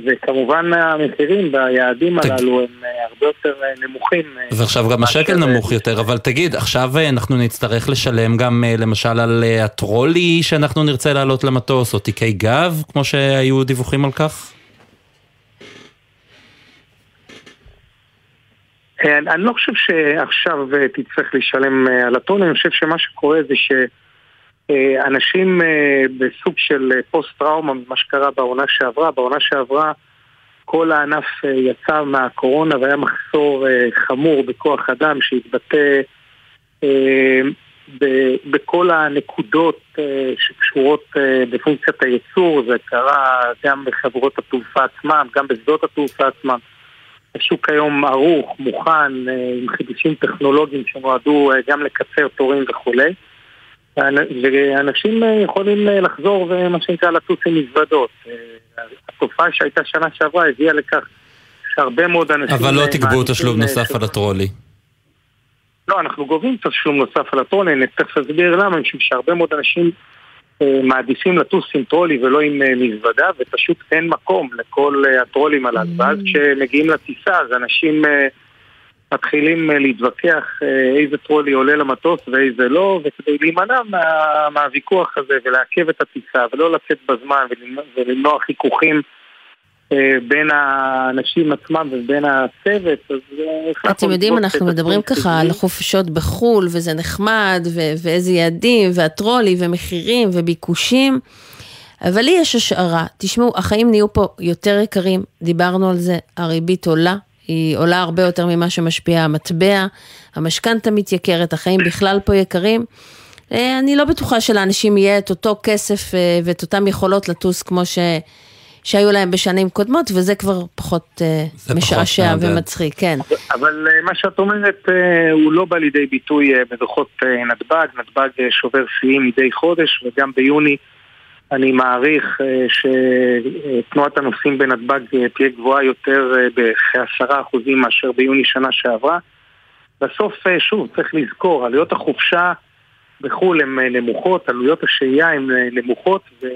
וכמובן המחירים ביעדים הללו הם הרבה יותר נמוכים. ועכשיו גם השקל נמוך יותר, אבל תגיד, עכשיו אנחנו נצטרך לשלם גם למשל על הטרולי שאנחנו נרצה לעלות למטוס, או תיקי גב, כמו שהיו דיווחים על כך? אני לא חושב שעכשיו תצטרך לשלם על הטון, אני חושב שמה שקורה זה שאנשים בסוג של פוסט טראומה ממה שקרה בעונה שעברה, כל הענף יצא מהקורונה והיה מחסור חמור בכוח אדם שהתבטא בכל הנקודות שקשורות בפונקציית הייצור, זה קרה גם בחברות התעופה עצמם, גם בשדות התעופה עצמם. השוק היום ערוך, מוכן, עם חידושים טכנולוגיים שנועדו גם לקצר תורים וכולי. ואנשים יכולים לחזור ומה שנקרא לטוס עם מזוודות. התופעה שהייתה שנה שעברה הביאה לכך שהרבה מאוד אנשים... אבל לא תגבו תשלום נוסף על הטרולי. לא, אנחנו גובים תשלום נוסף על הטרולי. אני תכף אסביר למה, אני חושב שהרבה מאוד אנשים מעדיפים לטוס עם טרולי ולא עם מזוודה, ופשוט אין מקום לכל הטרולים הללו. ואז כשמגיעים לטיסה, אז אנשים מתחילים להתווכח איזה טרולי עולה למטוס ואיזה לא, וכדי להימנע מהוויכוח הזה ולעכב את הטיסה ולא לצאת בזמן ולמנוע חיכוכים בין האנשים עצמם ובין הצוות. אתם יודעים, אנחנו מדברים ככה על חופשות בחול, וזה נחמד, ואיזה יעדים, והטרולי, ומחירים, וביקושים, אבל לי יש השערה. תשמעו, החיים נהיו פה יותר יקרים, דיברנו על זה, הריבית עולה, היא עולה הרבה יותר ממה שמשפיע המטבע, המשכנתא מתייקרת, החיים בכלל פה יקרים, אני לא בטוחה שלאנשים יהיה את אותו כסף, ואת אותם יכולות לטוס כמו שהיו להם בשנים קודמות, וזה כבר פחות משעשע ומצחיק, כן. אבל מה שאת אומרת, הוא לא בא לידי ביטוי בדוחות נתב"ג, נתב"ג שובר שיאים מדי חודש, וגם ביוני אני מעריך שתנועת הנוסעים בנתב"ג תהיה גבוהה יותר בכ10% מאשר ביוני שנה שעברה. בסוף, שוב, צריך לזכור, עלויות החופשה בחול הן נמוכות, עלויות השהייה הן נמוכות, ו...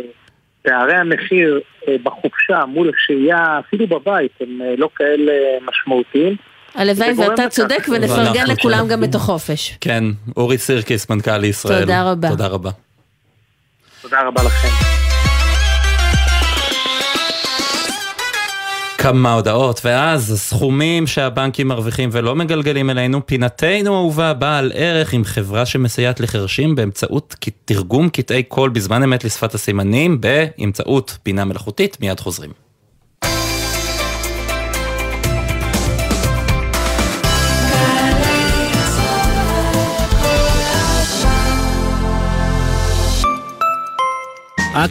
פערי המחיר בחופשה מול השהייה, אפילו בבית, הם לא כאלה משמעותיים. הלוואי ואתה צודק, ונפרגן לכולם גם את החופש. כן, אורי סירקיס, מנכ"ל ישראל. תודה רבה. תודה רבה. תודה רבה לכם. כמה הודעות, ואז הסכומים שהבנקים מרוויחים ולא מגלגלים אלינו, פינתנו אהובה בעל ערך עם חברה שמסייעת לחרשים באמצעות תרגום קטעי קול בזמן אמת לשפת הסימנים, באמצעות פינה מלאכותית, מיד חוזרים.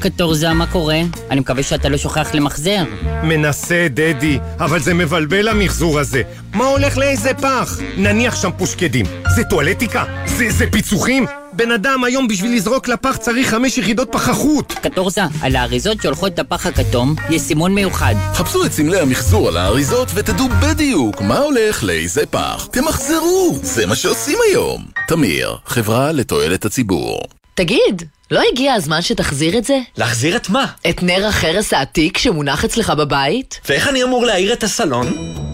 קטורזה, מה קורה? אני מקווה שאתה לא שוכח למחזר. מנסה, דדי, אבל זה מבלבל המחזור הזה. מה הולך לאיזה פח? נניח שם פושקדים. זה טואלטיקה? זה פיצוחים? בן אדם היום בשביל לזרוק לפח צריך 5 יחידות פחחות. קטורזה, על האריזות שהולכות לפח הכתום יש סימון מיוחד. חפשו את סמלי המחזור על האריזות ותדעו בדיוק מה הולך לאיזה פח. תמחזרו, זה מה שעושים היום. תמיר, חברה לתועלת הציבור. תגיד, לא הגיע הזמן שתחזיר את זה? להחזיר את מה? את נר החרס העתיק שמונח אצלך בבית? ואיך אני אמור להעיר את הסלון?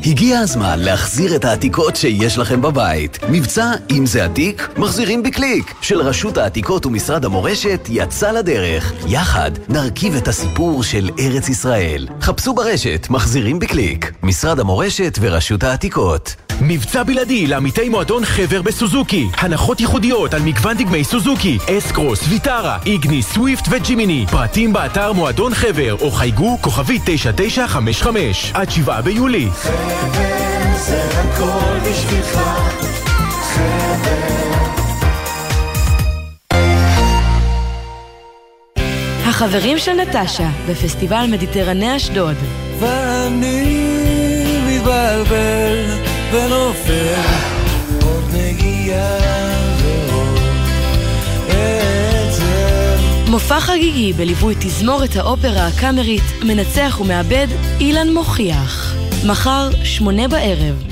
הגיע הזמן להחזיר את העתיקות שיש לכם בבית. מבצע אם זה עתיק, מחזירים בקליק. של רשות העתיקות ומשרד המורשת יצא לדרך. יחד נרכיב את הסיפור של ארץ ישראל. חפשו ברשת, מחזירים בקליק. משרד המורשת ורשות העתיקות. מבצע בלעדי לעמיתי מועדון חבר בסוזוקי. הנחות ייחודיות על מגוון דגמי סוזוקי, אס-קרוס, ויטרה, איגני, סוויפט וג'ימיני. פרטים באתר מועדון חבר או חייגו כוכבית 9955 עד 7 ביולי. חבר זה הכל בשבילך, חבר. החברים של נטשה בפסטיבל מדיטרני אשדוד. ואני מבלבל ונופל עוד נגיעה ועוד עצם. מופע חגיגי בליווי תזמורת האופרה הקאמרית, מנצח ומאבד אילן מוכיח. מחר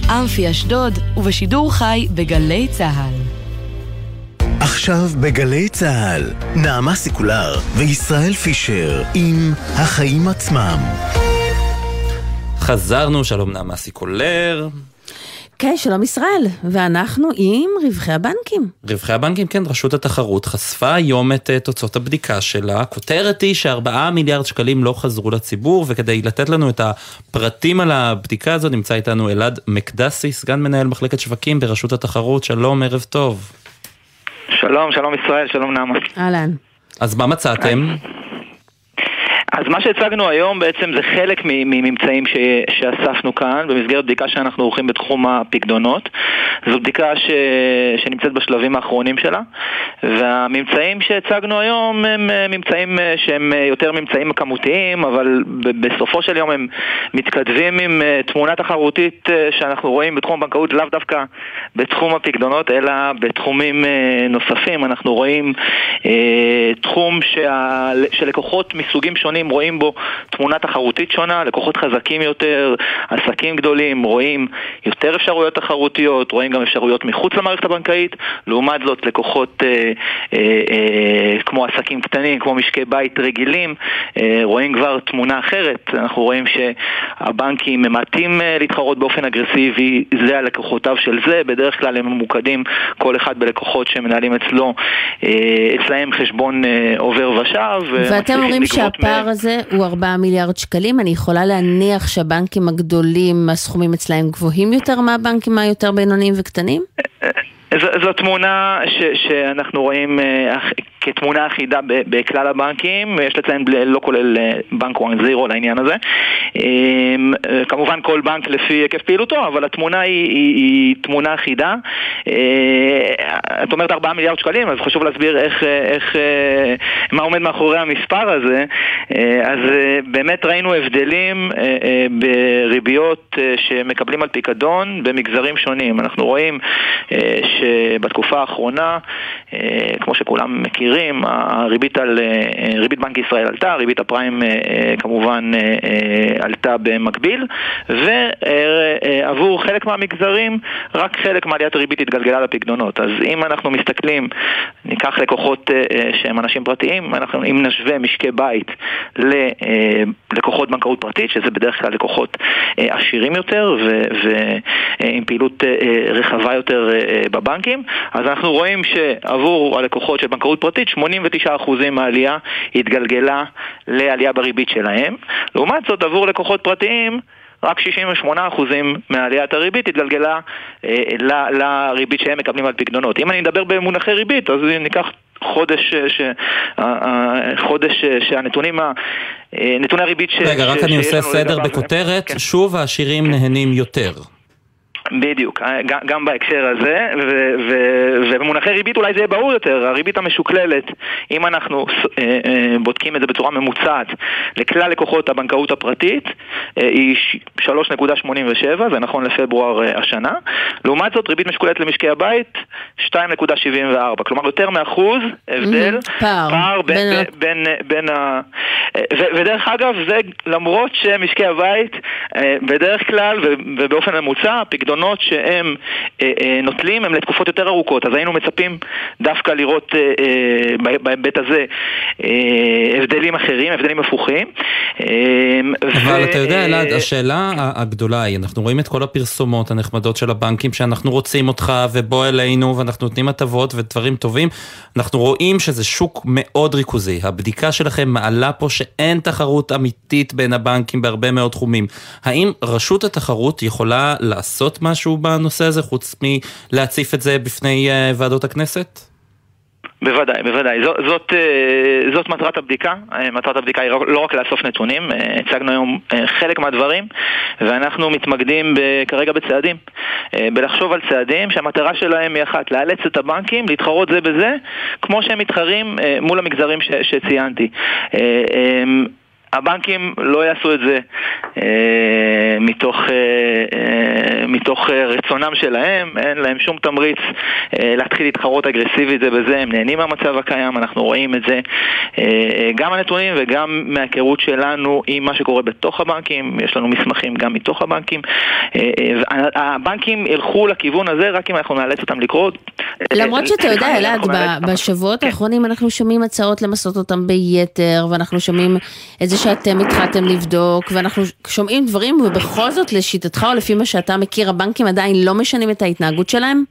20:00 אמפי אשדוד ובשידור חי בגלי צהל. עכשיו בגלי צהל, נעמה סיקולר וישראל פישר עם החיים עצמם. חזרנו, שלום נעמה סיקולר. כן, שלום ישראל, ואנחנו עם רווחי הבנקים. רווחי הבנקים, כן, רשות התחרות חשפה היום את תוצאות הבדיקה שלה. כותרת היא ש4 מיליארד שקלים לא חזרו לציבור, וכדי לתת לנו את הפרטים על הבדיקה הזאת, נמצא איתנו אלעד מוקדסי, סגן מנהל מחלקת שווקים ברשות התחרות. שלום, ערב טוב. שלום, שלום ישראל, שלום נעמה. אהלן. אז מה מצאתם? אז מה שהצגנו היום בעצם זה חלק מממצאים שאספנו כאן במסגרת בדיקה שאנחנו עורכים בתחום הפקדונות. זו בדיקה שנמצאת בשלבים האחרונים שלה, והממצאים שהצגנו היום הם ממצאים שהם יותר ממצאים כמותיים, אבל בסופו של יום הם מתכתבים עם תמונה תחרותית שאנחנו רואים בתחום הבנקאות, לאו דווקא בתחום הפקדונות אלא בתחומים נוספים. אנחנו רואים תחום שלקוחות מסוגים שונים רואים בו תמונה תחרותית שונה, לקוחות חזקים יותר, עסקים גדולים, רואים יותר אפשרויות תחרותיות, רואים גם אפשרויות מחוץ למערכת הבנקאית, לעומת זאת לקוחות כמו עסקים קטנים, כמו משקי בית רגילים, רואים כבר תמונה אחרת. אנחנו רואים שהבנקים ממעטים להתחרות באופן אגרסיבי זה על לקוחותיו של זה, בדרך כלל הם ממוקדים כל אחד בלקוחות שמנהלים אצלהם חשבון עובר ושב. ואתם אומרים שהפער הזה הוא 4 מיליארד שקלים. אני יכולה להניח שהבנקים הגדולים, הסכומים אצלהם גבוהים יותר מהבנקים היותר בינוניים וקטנים? זו תמונה שאנחנו רואים כתמונה אחידה בכלל הבנקים, יש לציין לא כולל בנק וואן זירו לעניין הזה, כמובן כל בנק לפי היקף פעילותו, אבל התמונה היא תמונה אחידה. את אומרת 4 מיליארד שקלים, אז חשוב להסביר מה עומד מאחורי המספר הזה. אז באמת ראינו הבדלים בריביות שמקבלים על פיקדון במגזרים שונים. אנחנו רואים שבתקופה האחרונה, כמו שכולם מכירים, ריבית בנק ישראל עלתה, ריבית הפריים כמובן עלתה במקביל, ועבור חלק מהמגזרים רק חלק מעליית הריבית התגלגלה לפקדונות. אז אם אנחנו מסתכלים, ניקח לקוחות שהם אנשים פרטיים, אם נשווה משקי בית ללקוחות בנקאות פרטית, שזה בדרך כלל לקוחות עשירים יותר ועם פעילות רחבה יותר בבנקים, אז אנחנו רואים שעבור הלקוחות של בנקאות פרטית 89% מהעלייה התגלגלה לעלייה בריבית שלהם. לעומת זאת עבור לקוחות פרטיים רק 68% מעליית הריבית התגלגלה לריבית שהם מקבלים על פקדונות. אם אני מדבר במונחי ריבית, אז ניקח חודש שהנתונים נתוני הריבית רגע, רק אני עושה סדר בכותרת, שוב העשירים נהנים יותר. בדיוק, גם בהקשר הזה, ובמונחי ריבית אולי זה יהיה ברור יותר, הריבית המשוקללת, אם אנחנו בודקים את זה בצורה ממוצעת, לכלל לקוחות הבנקאות הפרטית, היא 3.87, זה נכון לפברואר השנה, לעומת זאת ריבית משוקללת למשקי הבית, 2.74, כלומר יותר מאחוז, הבדל, פער בין ודרך אגב, זה למרות שמשקי הבית, בדרך כלל ובאופן ממוצע, פקדון שהם נוטלים הם לתקופות יותר ארוכות, אז היינו מצפים דווקא לראות בהיבט הזה הבדלים אחרים, הבדלים הפוכים. אבל אתה יודע אלעד, השאלה הגדולה היא, אנחנו רואים את כל הפרסומות הנחמדות של הבנקים שאנחנו רוצים אותך ובוא אלינו ואנחנו נותנים הטבות ודברים טובים, אנחנו רואים שזה שוק מאוד ריכוזי. הבדיקה שלכם מעלה פה שאין תחרות אמיתית בין הבנקים בהרבה מאוד תחומים. האם רשות התחרות יכולה לעשות משהו בנושא הזה, חוץ מלהציף את זה בפני ועדות הכנסת? בוודאי, בוודאי. זאת מטרת הבדיקה. מטרת הבדיקה היא לא רק לאסוף נתונים, הצגנו היום חלק מהדברים, ואנחנו מתמקדים כרגע בצעדים, בלחשוב על צעדים שהמטרה שלהם היא אחת, לאלץ את הבנקים להתחרות זה בזה, כמו שהם מתחרים מול המגזרים שציינתי. הבנקים לא יעשו את זה מתוך רצונם שלהם, אין להם שום תמריץ להתחיל להתחרות אגרסיבית זה בזה, הם נהנים מהמצב הקיים, אנחנו רואים את זה גם הנתונים וגם מההיכרות שלנו עם מה שקורה בתוך הבנקים, יש לנו מסמכים גם מתוך הבנקים, הבנקים ילכו לכיוון הזה רק אם אנחנו נאלץ אותם לקרות. למרות שאתה יודע אלעד, בשבועות האחרונים אנחנו שומעים הצעות למסות אותם ביתר, ואנחנו שומעים את זה שאתם התחלתם לבדוק, ואנחנו שומעים דברים, ובכל זאת לשיטתך או לפי מה שאתה מכיר, הבנקים עדיין לא משנים את ההתנהגות שלהם?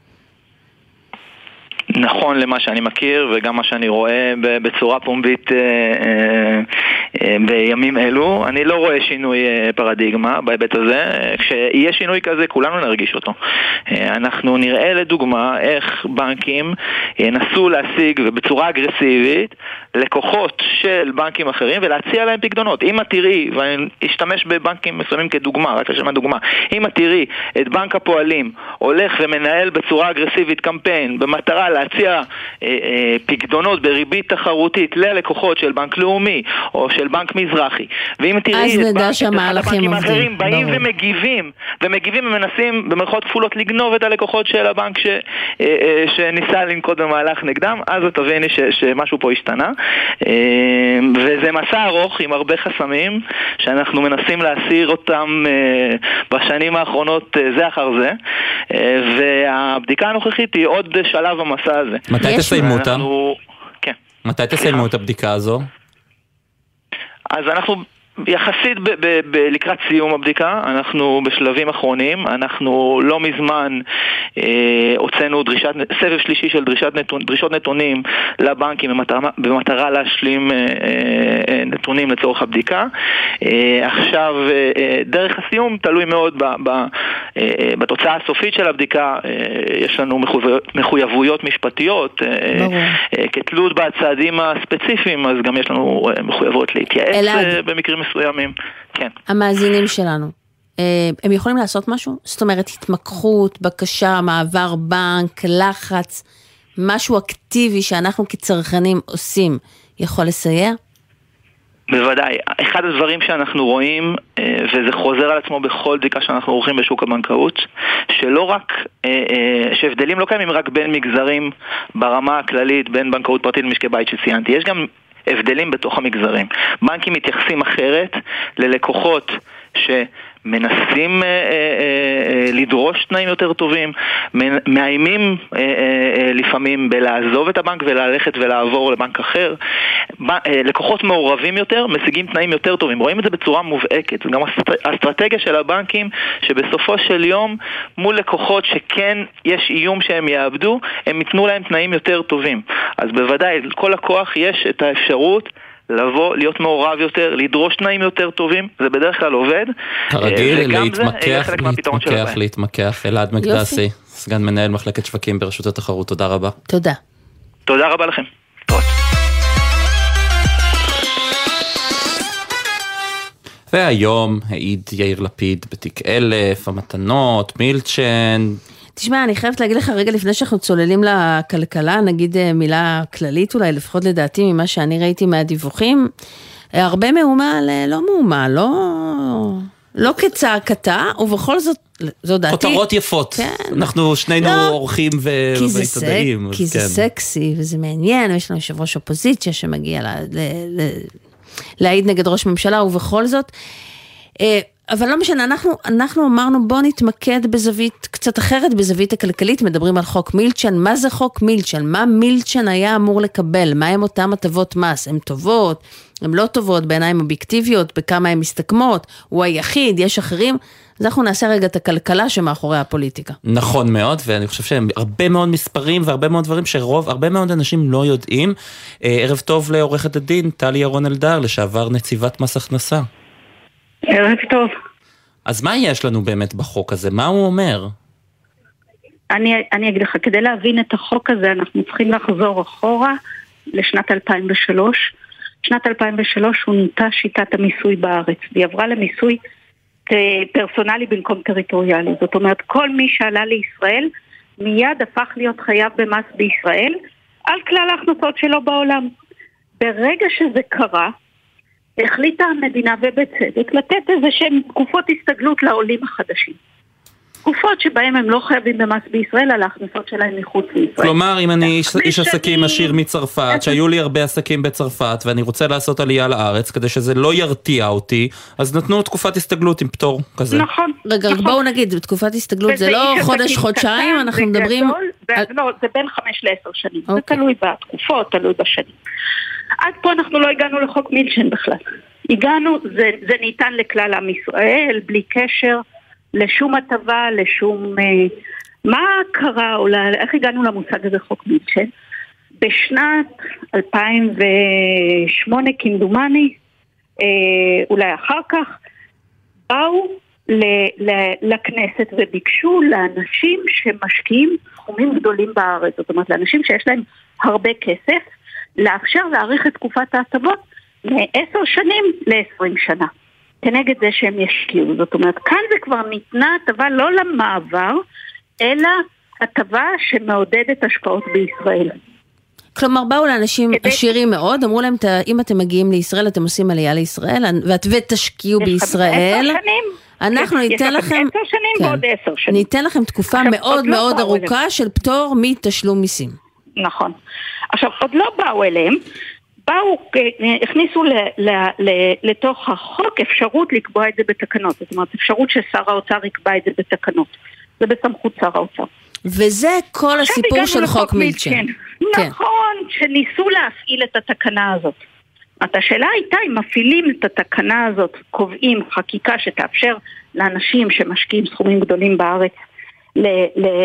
נכון, למה שאני מכיר וגם מה שאני רואה בצורה פומבית בימים אלו, אני לא רואה שינוי פרדיגמה בהיבט הזה. כשיהיה שינוי כזה כולנו נרגיש אותו. אנחנו נראה לדוגמה איך בנקים ינסו להשיג ובצורה אגרסיבית לקוחות של בנקים אחרים ולהציע להם פקדונות. אם תראי, ואני אשתמש בבנקים מסוימים כדוגמה, רק לשם הדוגמה, אם תראי את בנק הפועלים הולך ומנהל בצורה אגרסיבית קמפיין במטרה להציע פקדונות בריבית תחרותית ללקוחות של בנק לאומי או של בנק מזרחי, ואם תראי את הבנקים האחרים באים ומגיבים ומנסים במרכאות כפולות לגנוב את הלקוחות של הבנק שניסה לנקוט במהלך נגדם, אז תביני שמשהו פה השתנה, וזה מסע ארוך עם הרבה חסמים שאנחנו מנסים להסיר אותם בשנים האחרונות זה אחר זה, והבדיקה הנוכחית היא עוד שלב המסע הזה. מתי תסיימו אותה? כן. מתי תסיימו את הבדיקה הזו? אז אנחנו יחסית לקראת סיום הבדיקה, אנחנו בשלבים אחרונים, אנחנו לא מזמן הוצאנו סבב שלישי של דרישות נתונים לבנקים במטרה להשלים נתונים לצורך הבדיקה. עכשיו דרך הסיום תלוי מאוד בתוצאה הסופית של הבדיקה, יש לנו מחויבויות משפטיות כתלות בצעדים הספציפיים, אז גם יש לנו מחויבות להתייעץ במקרים מסוימים. כן. המאזינים שלנו, הם יכולים לעשות משהו? זאת אומרת, התמקחות, בקשה, מעבר בנק, לחץ, משהו אקטיבי שאנחנו כצרכנים עושים, יכול לסייע? בוודאי. אחד הדברים שאנחנו רואים, וזה חוזר על עצמו בכל בדיקה שאנחנו עורכים בשוק הבנקאות, שלא רק, שהבדלים לא קיימים רק בין מגזרים ברמה הכללית, בין בנקאות פרטית למשקי בית שציינתי. יש גם הבדלים בתוך המגזרים. בנקים מתייחסים אחרת ללקוחות שמנסים לדרוש תנאים יותר טובים, מאיימים לפעמים בלעזוב את הבנק וללכת ולעבור לבנק אחר. לקוחות מעורבים יותר, משיגים תנאים יותר טובים. רואים את זה בצורה מובהקת. גם האסטרטגיה של הבנקים, שבסופו של יום, מול לקוחות שכן יש איום שהם יאבדו, הם ייתנו להם תנאים יותר טובים. אז בוודאי, כל לקוח יש את האפשרות לבוא, להיות מעורב יותר, לדרוש תנאים יותר טובים, זה בדרך כלל עובד. הרגיל, להתמקח. אלעד מוקדסי, סגן מנהל מחלקת שווקים ברשות התחרות, תודה רבה. תודה. תודה רבה לכם. והיום העיד יאיר לפיד בתיק 1000, המתנות, מילצ'ן. תשמע, אני חייבת להגיד לך רגע לפני שאנחנו צוללים לכלכלה, נגיד מילה כללית אולי, לפחות לדעתי ממה שאני ראיתי מהדיווחים, הרבה מאומה ללא מאומה, לא כצעקתה, ובכל זאת, זו דעתי. כותרות יפות. כן. אנחנו שנינו עורכים ומתודעים. כי זה סקסי וזה מעניין, יש לנו יושב ראש אופוזיציה שמגיע להעיד נגד ראש ממשלה, ובכל זאת, אבל לא משנה, אנחנו אמרנו בוא נתמקד בזווית קצת אחרת, בזווית הכלכלית, מדברים על חוק מילצ'ן. מה זה חוק מילצ'ן? מה מילצ'ן היה אמור לקבל? מה הם אותם הטבות מס? הן טובות? הן לא טובות? בעיניים אובייקטיביות? בכמה הן מסתכמות? הוא היחיד? יש אחרים? אז אנחנו נעשה רגע את הכלכלה שמאחורי הפוליטיקה. נכון מאוד, ואני חושב שהם הרבה מאוד מספרים והרבה מאוד דברים שרוב, הרבה מאוד אנשים לא יודעים. ערב טוב לעורכת הדין, טלי ירון אלדר, לשעבר נציבת מס הכנסה. ערב טוב. אז מה יש לנו באמת בחוק הזה? מה הוא אומר? אני אגיד לך, כדי להבין את החוק הזה אנחנו צריכים לחזור אחורה לשנת 2003. שנת 2003 הונתה שיטת המיסוי בארץ, והיא עברה למיסוי פרסונלי במקום טריטוריאלי. זאת אומרת, כל מי שעלה לישראל מיד הפך להיות חייב במס בישראל על כלל ההכנסות שלו בעולם. ברגע שזה קרה, החליטה המדינה ובצדק לתת איזה שהם תקופות הסתגלות לעולים החדשים. תקופות שבהם הם לא חייבים במס בישראל על ההכנסות שלהם מחוץ לישראל. כלומר, אם אני איש עסקים עשיר מצרפת, שהיו לי הרבה עסקים בצרפת, ואני רוצה לעשות עלייה לארץ, כדי שזה לא ירתיע אותי, אז נתנו תקופת הסתגלות עם פטור כזה. נכון. רגע, בואו נגיד, תקופת הסתגלות זה לא חודש-חודשיים, אנחנו מדברים... לא, זה בין 5 ל-10 שנים. זה תלוי בתקופות, תלוי בשנים. עד פה אנחנו לא הגענו לחוק מילצ'ן בכלל. הגענו, זה ניתן לכלל עם ישראל, בלי קשר לשום הטבה, לשום... מה קרה, או איך הגענו למושג הזה חוק מילצ'ן? בשנת 2008, כמדומני, אולי אחר כך, באו לכנסת וביקשו לאנשים שמשקיעים סכומים גדולים בארץ, זאת אומרת, לאנשים שיש להם הרבה כסף, לאפשר להאריך את תקופת ההטבות מ-10 שנים ל-20 שנה. כנגד זה שהם ישקיעו. זאת אומרת, כאן זה כבר ניתנה הטבה לא למעבר, אלא הטבה שמעודדת השקעות בישראל. כלומר, באו לאנשים עשירים מאוד, אמרו להם, אם אתם מגיעים לישראל, אתם עושים עלייה לישראל, ותשקיעו בישראל. 10 שנים. אנחנו ניתן לכם... 10 שנים ועוד 10 שנים. ניתן לכם תקופה מאוד מאוד ארוכה של פטור מתשלום מיסים. נכון. עכשיו, עוד לא באו אליהם, הכניסו לתוך החוק אפשרות לקבוע את זה בתקנות. זאת אומרת, אפשרות ששר האוצר יקבע את זה בתקנות. זה בסמכות שר האוצר. וזה כל הסיפור של חוק מילצ'ן. נכון, שניסו להפעיל את התקנה הזאת. השאלה הייתה, אם מפעילים את התקנה הזאת, קובעים חקיקה שתאפשר לאנשים שמשקיעים סכומים גדולים בארץ,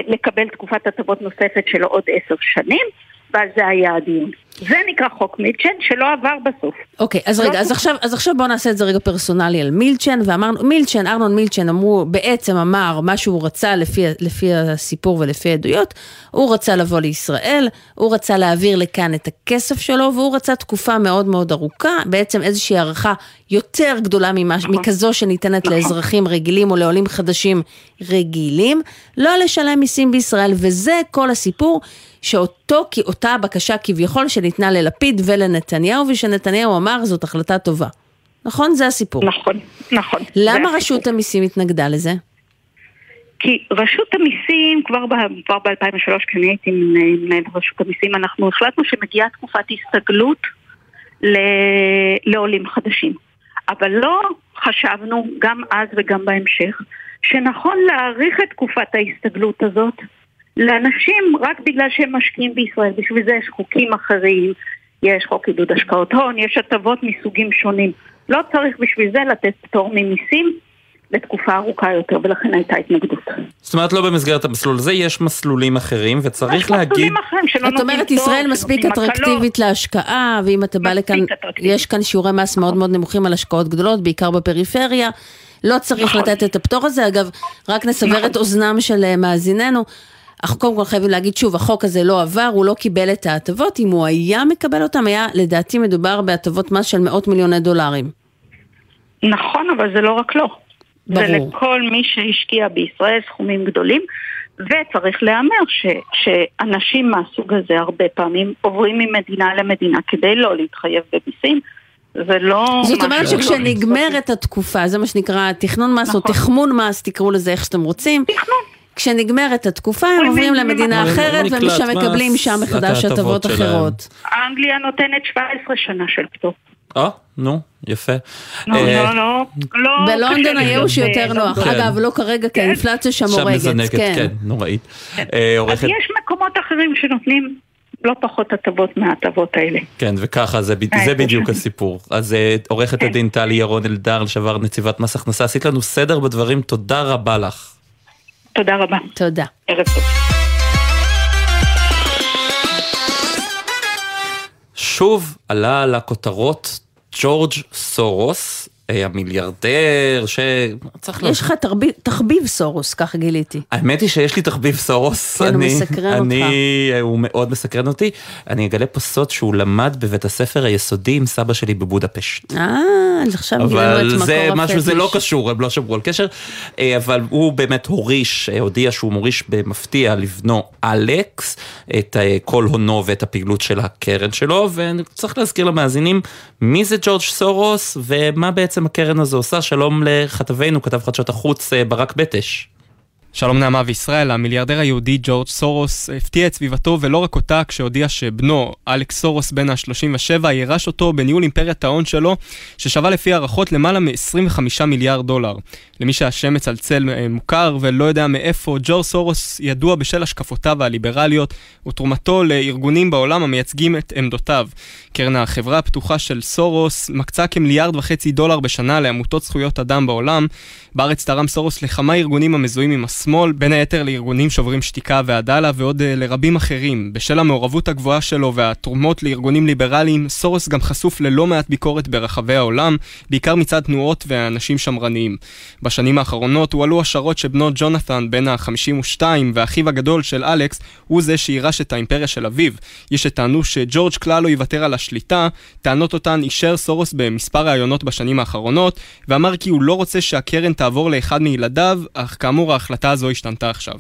לקבל תקופת הטבות נוספת שלו עוד 10 שנים, ואז זה היה הדיון. זה נקרא חוק מילצ'ן שלא עבר בסוף. אוקיי, אז רגע, אז עכשיו בואו נעשה את זה רגע פרסונלי על מילצ'ן, ואמרנו, ארנון מילצ'ן בעצם אמר מה שהוא רצה לפי הסיפור ולפי עדויות, הוא רצה לבוא לישראל, הוא רצה להעביר לכאן את הכסף שלו, והוא רצה תקופה מאוד מאוד ארוכה, בעצם איזושהי הערכה יותר גדולה מכזו שניתנת לאזרחים רגילים או לעולים חדשים רגילים, לא לשלם מיסים בישראל, וזה כל הסיפור שאותו, כי אותה הבקשה כביכול שניתנה ללפיד ולנתניהו, ושנתניהו אמר זאת החלטה טובה. נכון? זה הסיפור. נכון, נכון. למה רשות המיסים התנגדה לזה? כי רשות המיסים, כבר ב-2003, כשאני הייתי מנהל רשות המיסים, אנחנו החלטנו שמגיעה תקופת הסתגלות לעולים חדשים. אבל לא חשבנו, גם אז וגם בהמשך, שנכון להאריך את תקופת ההסתגלות הזאת, לאנשים רק בגלל שהם משקיעים בישראל. בשביל זה יש חוקים אחרים, יש חוק עידוד השקעות הון, יש הטבות מסוגים שונים. לא צריך בשביל זה לתת פטור ממיסים לתקופה ארוכה יותר, ולכן הייתה התנגדות. זאת אומרת, לא במסגרת המסלול הזה, יש מסלולים אחרים, וצריך להגיד... זאת אומרת, ישראל מספיק אטרקטיבית להשקעה, ואם אתה בא לכאן, יש כאן שיעורי מס מאוד מאוד נמוכים על השקעות גדולות, בעיקר בפריפריה, לא צריך לתת את הפטור הזה. אגב, רק נסבר את אוזנם של מאזיננו, אך קודם כל חייבים להגיד שוב, החוק הזה לא עבר, הוא לא קיבל את ההטבות, אם הוא היה מקבל אותם, היה לדעתי מדובר בהטבות מס של $100 מיליון. נכון, אבל זה לא רק לא. ברור. זה לכל מי שהשקיע בישראל סכומים גדולים, וצריך להאמר שאנשים מהסוג הזה הרבה פעמים עוברים ממדינה למדינה, כדי לא להתחייב במיסים, זאת אומרת שכשנגמרת התקופה, זה מה שנקרא תכנון מס או תכמון מס, תקראו לזה איך שאתם רוצים. תכנון. כשנגמרת התקופה הם עוברים למדינה אחרת ומשם מקבלים שם מחדש הטבות אחרות. אנגליה נותנת 17 שנה של פטור. נו, יפה. בלונדון היו שיותר נוח. אגב, לא כרגע, כי האינפלציה שם הורגת. שם מזנקת, כן, נוראית. יש מקומות אחרים שנותנים לא פחות הטבות מההטבות האלה. כן, וככה, זה בדיוק הסיפור. אז עורכת הדין טלי ירון אלדר, לשעבר נציבת מס הכנסה, עשית לנו סדר בדברים, תודה רבה לך. תודה רבה. תודה. ערב טוב. שוב עלה על הכותרות ג'ורג' סורוס, המיליארדר, שצריך יש לך תחביב סורוס, כך גיליתי. האמת היא שיש לי תחביב סורוס. כן, הוא מסקרן אותך. הוא מאוד מסקרן אותי. אני אגלה פה סוד שהוא למד בבית הספר היסודי עם סבא שלי בבודפשט. אז עכשיו גילינו את מקור הפטש. אבל זה משהו, זה לא קשור, הם לא שברו על קשר. אבל הוא באמת הוריש, הודיע שהוא מוריש במפתיע לבנו אלכס, את כל הונו ואת הפעילות של הקרן שלו, וצריך להזכיר למאזינים מי זה ג'ורג' סורוס ומה בעצם הקרן הזו עושה. שלום לכתבנו, כתב חדשות החוץ ברק בטש. שלום נעמה וישראל. המיליארדר היהודי ג'ורג' סורוס הפתיע את סביבתו ולא רק אותה כשהודיע שבנו אלכס סורוס בן ה-37 יירש אותו בניהול אימפריית ההון שלו ששווה לפי הערכות למעלה מ-25 מיליארד דולר. למי שהשם מצלצל מוכר ולא יודע מאיפה, ג'ורג' סורוס ידוע בשל השקפותיו הליברליות ותרומתו לארגונים בעולם המייצגים את עמדותיו. קרן החברה הפתוחה של סורוס מקצה כ$1.5 מיליארד בשנה לעמותות זכויות אדם בעולם. בארץ תרם סורוס לכמה ארגונים המזוהים עם שמאל, בין היתר לארגונים שוברים שתיקה ועדאלה ועוד לרבים אחרים. בשל המעורבות הגבוהה שלו והתרומות לארגונים ליברליים, סורוס גם חשוף ללא מעט ביקורת ברחבי העולם, בעיקר מצד תנועות ואנשים שמרניים. בשנים האחרונות הועלו השערות שבנו ג'ונתן בן ה-52 ואחיו הגדול של אלכס הוא זה שירש את האימפריה של אביו. יש שטענו שג'ורג' כלל לא יוותר על השליטה, טענות אותן אישר סורוס במספר רעיונות בשנים האחרונות, ואמר כי הוא לא רוצה שהקרן תעבור לאחד מילדיו, אך כאמור ההחלטה הזו השתנתה עכשיו.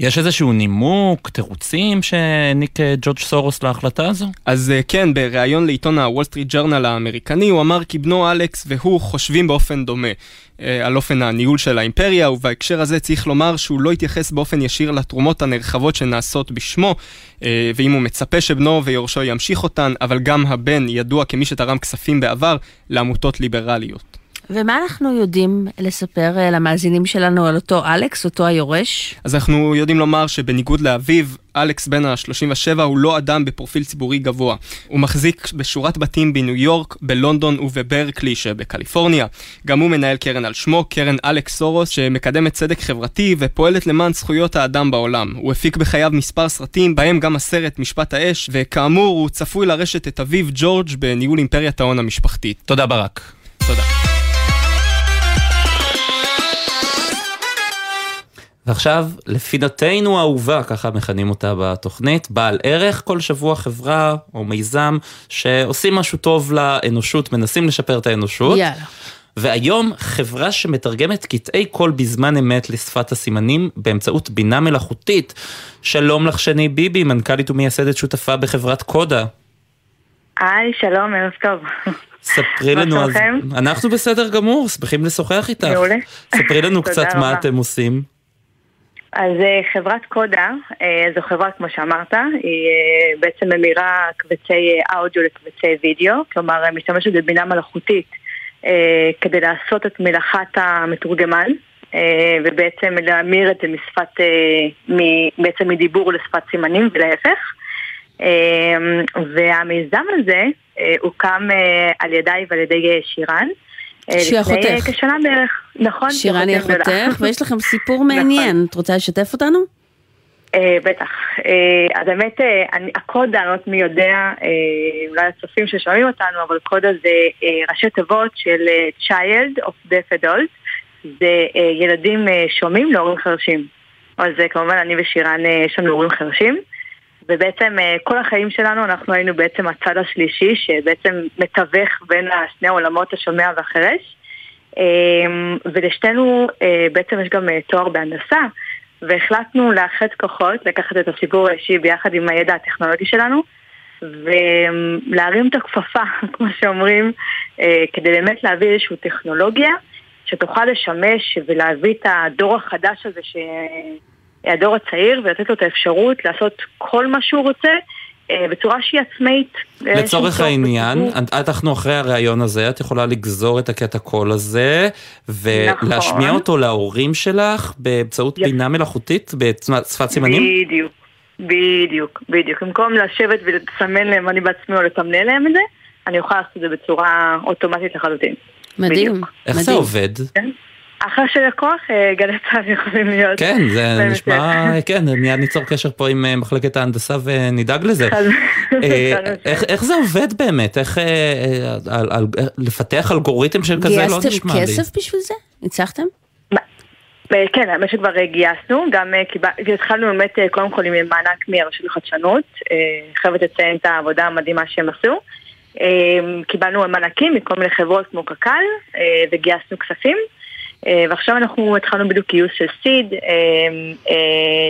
יש איזשהו נימוק, תירוצים שניק ג'ורג' סורוס להחלטה הזו? אז כן, בריאיון לעיתון הוול סטריט ג'רנל האמריקני, הוא אמר כי בנו אלכס והוא חושבים באופן דומה על אופן הניהול של האימפריה, ובהקשר הזה צריך לומר שהוא לא התייחס באופן ישיר לתרומות הנרחבות שנעשות בשמו, ואם הוא מצפה שבנו ויורשו ימשיך אותן, אבל גם הבן ידוע כמי שתרם כספים בעבר לעמותות ליברליות. ומה אנחנו יודעים לספר למאזינים שלנו על אותו אלכס, אותו היורש? אז אנחנו יודעים לומר שבניגוד לאביו, אלכס בן ה-37 הוא לא אדם בפרופיל ציבורי גבוה. הוא מחזיק בשורת בתים בניו יורק, בלונדון ובברקלי שבקליפורניה. גם הוא מנהל קרן על שמו, קרן אלכס סורוס, שמקדמת צדק חברתי ופועלת למען זכויות האדם בעולם. הוא הפיק בחייו מספר סרטים, בהם גם הסרט משפט האש, וכאמור הוא צפוי לרשת את אביו ג'ורג' בניהול אימפריית ההון המשפחתית. תודה ברק. תודה. ועכשיו, לפינתנו האהובה, ככה מכנים אותה בתוכנית, בעל ערך כל שבוע חברה או מיזם שעושים משהו טוב לאנושות, מנסים לשפר את האנושות. יאללה. והיום חברה שמתרגמת קטעי קול בזמן אמת לשפת הסימנים באמצעות בינה מלאכותית. שלום לך שני ביבי, מנכ"לית ומייסדת שותפה בחברת קודה. היי, שלום, ערב טוב. ספרי לנו, אנחנו בסדר גמור, שמחים לשוחח איתך. מעולה. ספרי לנו קצת מה אתם עושים. אז חברת קודה, זו חברה כמו שאמרת, היא בעצם ממירה קבצי אודיו לקבצי וידאו, כלומר משתמשת בבינה מלאכותית כדי לעשות את מלאכת המתורגמן, ובעצם להמיר את זה בעצם מדיבור לשפת סימנים ולהפך. והמיזם הזה הוקם על ידיי ועל ידי שירן, שיחותך. כשנה בערך, נכון. שירן יחותך, ויש לכם סיפור מעניין. את רוצה לשתף אותנו? בטח. אז באמת, הקודה, אני לא יודעת מי יודע, אולי הצופים ששומעים אותנו, אבל קודה זה ראשי תיבות של Child of Deaf Adult, זה ילדים שומעים להורים חרשים. אז כמובן אני ושירן שומעים להורים חרשים, ובעצם כל החיים שלנו אנחנו היינו בעצם הצד השלישי שבעצם מתווך בין שני העולמות השומע והחרש, ולשתנו בעצם יש גם תואר בהנדסה, והחלטנו לאחד כוחות, לקחת את הסיפור האישי ביחד עם הידע הטכנולוגי שלנו ולהרים את הכפפה כמו שאומרים, כדי באמת להביא איזושהי טכנולוגיה שתוכל לשמש ולהביא את הדור החדש הזה הדור הצעיר, ולתת לו את האפשרות לעשות כל מה שהוא רוצה, בצורה שהיא עצמאית. לצורך העניין, אנחנו אחרי הרעיון הזה, את יכולה לגזור את הקטע קול הזה, ולהשמיע אותו להורים שלך, באמצעות בינה מלאכותית, בשפת סימנים? בדיוק, בדיוק, בדיוק. במקום לשבת ולסמן להם, אני בעצמי או לתמנה להם את זה, אני אוכל לעשות את זה בצורה אוטומטית לחלוטין. מדהים. איך זה עובד? אחרי שלקוח גלי צה"ל יכולים להיות. כן, זה נשמע, כן, מיד ניצור קשר פה עם מחלקת ההנדסה ונדאג לזה. איך זה עובד באמת? איך לפתח אלגוריתם של כזה לא נשמע לי. גייסתם כסף בשביל זה? ניצחתם? כן, האמת שכבר גייסנו, גם התחלנו באמת קודם כל עם מענק מהרשות לחדשנות, חייבת לציין את העבודה המדהימה שהם עשו, קיבלנו מענקים מכל מיני חברות כמו קק"ל, וגייסנו כספים, ועכשיו אנחנו התחלנו בדיוק גיוס של סיד,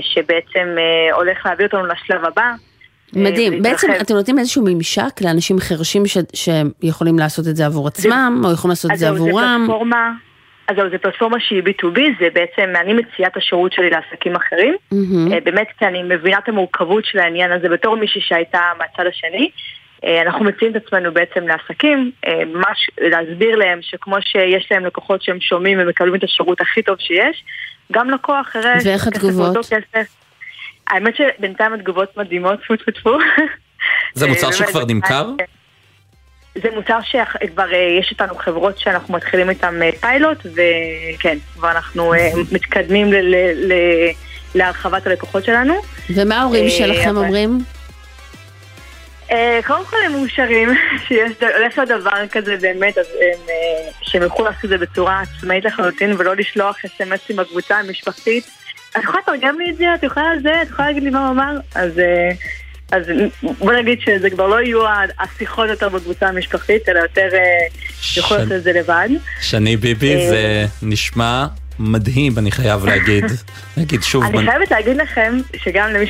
שבעצם הולך להביא אותנו לשלב הבא. מדהים, בעצם אתם נותנים איזשהו ממשק לאנשים חרשים שיכולים לעשות את זה עבור עצמם, או יכולים לעשות את זה עבורם. אז זו פלטפורמה שהיא B2B, זה בעצם, אני מציעה את השירות שלי לעסקים אחרים, באמת כי אני מבינה את המורכבות של העניין הזה, בתור מישהי שהייתה מהצד השני, אנחנו מציעים את עצמנו בעצם לעסקים, ממש להסביר להם שכמו שיש להם לקוחות שהם שומעים ומקבלים את השירות הכי טוב שיש, גם לקוח אחרי... ואיך התגובות? האמת שבינתיים התגובות מדהימות, פו פו פו. זה מוצר שכבר נמכר? זה מוצר שכבר יש איתנו חברות שאנחנו מתחילים איתם פיילוט, וכן, כבר אנחנו מתקדמים להרחבת הלקוחות שלנו. ומה ההורים שלכם אומרים? קודם כל הם מאושרים, שיש לו דבר כזה באמת, שהם יכולים לעשות את זה בצורה עצמאית לחלוטין, ולא לשלוח SMS'ים בקבוצה המשפחתית. את יכולה לתרגם לי את זה, את יכולה לזה, את יכולה להגיד לי מה הוא אמר, אז בוא נגיד שזה כבר לא יהיו השיחות יותר בקבוצה המשפחתית, אלא יותר יכול לעשות את זה לבד. שני ביבי, זה נשמע מדהים, אני חייב להגיד. אני חייבת להגיד לכם, שגם למי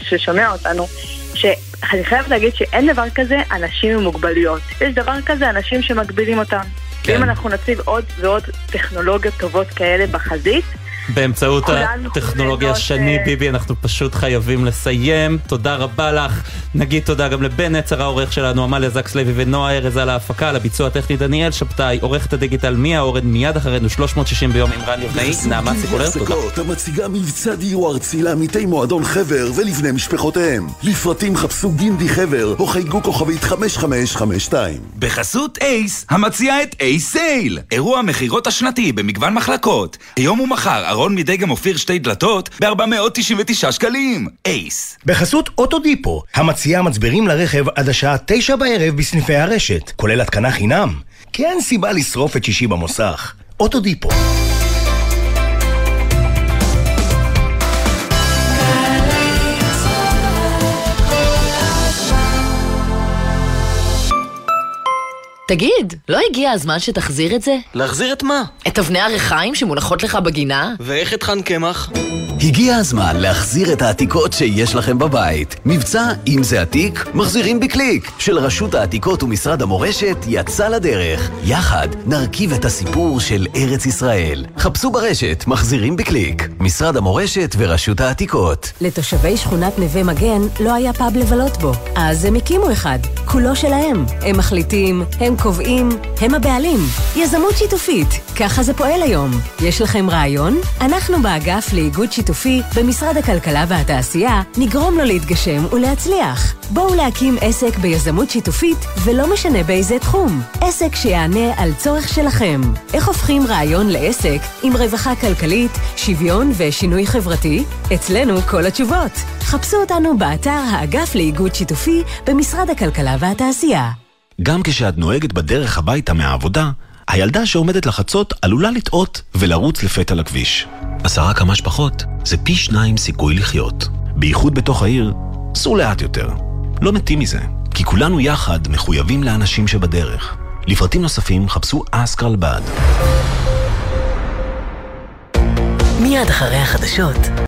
ששומע אותנו, שאני חייבת להגיד שאין דבר כזה אנשים עם מוגבלויות. יש דבר כזה אנשים שמגבילים אותם. אם אנחנו נציב עוד ועוד טכנולוגיות טובות כאלה בחזית, באמצעות הטכנולוגיה שני ביבי, אנחנו פשוט חייבים לסיים. תודה רבה לך. נגיד תודה גם לבן עצר העורך שלנו, אמל זקסלבי ונועה ארז על ההפקה, על הביצוע הטכני דניאל שבתאי, עורכת הדיגיטל מיה אורן, מיד אחרינו 360 ביום עם רן יבנאי, נעמה סיקולר. תודה. המציגה מבצע דיור ארצי לעמיתי מועדון חבר ולבני משפחותיהם. לפרטים חפשו גינדי חבר או חייגו כוכבית 5552. בחסות אייס, המציעה את אייס סייל, אירוע מחירות השנתי במגוון מחלקות. היום ומחר ארון מדגם אופיר שתי דלתות ב-499 שקלים. אייס. בחסות אוטו דיפו, המציעה מצברים לרכב עד השעה 9 בערב בסניפי הרשת, כולל התקנה חינם. כי אין סיבה לשרוף את שישי במוסך. אוטו דיפו. תגיד, לא הגיע הזמן שתחזיר את זה? להחזיר את מה? את אבני הרחיים שמונחות לך בגינה? ואיך את חן קמח? הגיע הזמן להחזיר את העתיקות שיש לכם בבית. מבצע אם זה עתיק, מחזירים בקליק של רשות העתיקות ומשרד המורשת יצא לדרך. יחד נרכיב את הסיפור של ארץ ישראל. חפשו ברשת, מחזירים בקליק. משרד המורשת ורשות העתיקות. לתושבי שכונת נווה מגן לא היה פאב לבלות בו. אז הם הקימו אחד, כולו שלהם. הם מחליטים, הם קובעים, הם הבעלים. יזמות שיתופית, ככה זה פועל היום. יש לכם רעיון? אנחנו באגף לאיגוד שיתופי במשרד הכלכלה והתעשייה נגרום לו להתגשם ולהצליח. בואו להקים עסק ביזמות שיתופית, ולא משנה באיזה תחום. עסק שיענה על צורך שלכם. איך הופכים רעיון לעסק עם רווחה כלכלית, שוויון ושינוי חברתי? אצלנו כל התשובות. חפשו אותנו באתר האגף לאיגוד שיתופי במשרד הכלכלה והתעשייה. גם כשאת נוהגת בדרך הביתה מהעבודה, הילדה שעומדת לחצות עלולה לטעות ולרוץ לפתע לכביש. 10 קמ"ש פחות זה פי 2 סיכוי לחיות. בייחוד בתוך העיר, סעו לאט יותר. לא מתים מזה, כי כולנו יחד מחויבים לאנשים שבדרך. לפרטים נוספים חפשו אסקרל בד. מיד אחרי החדשות.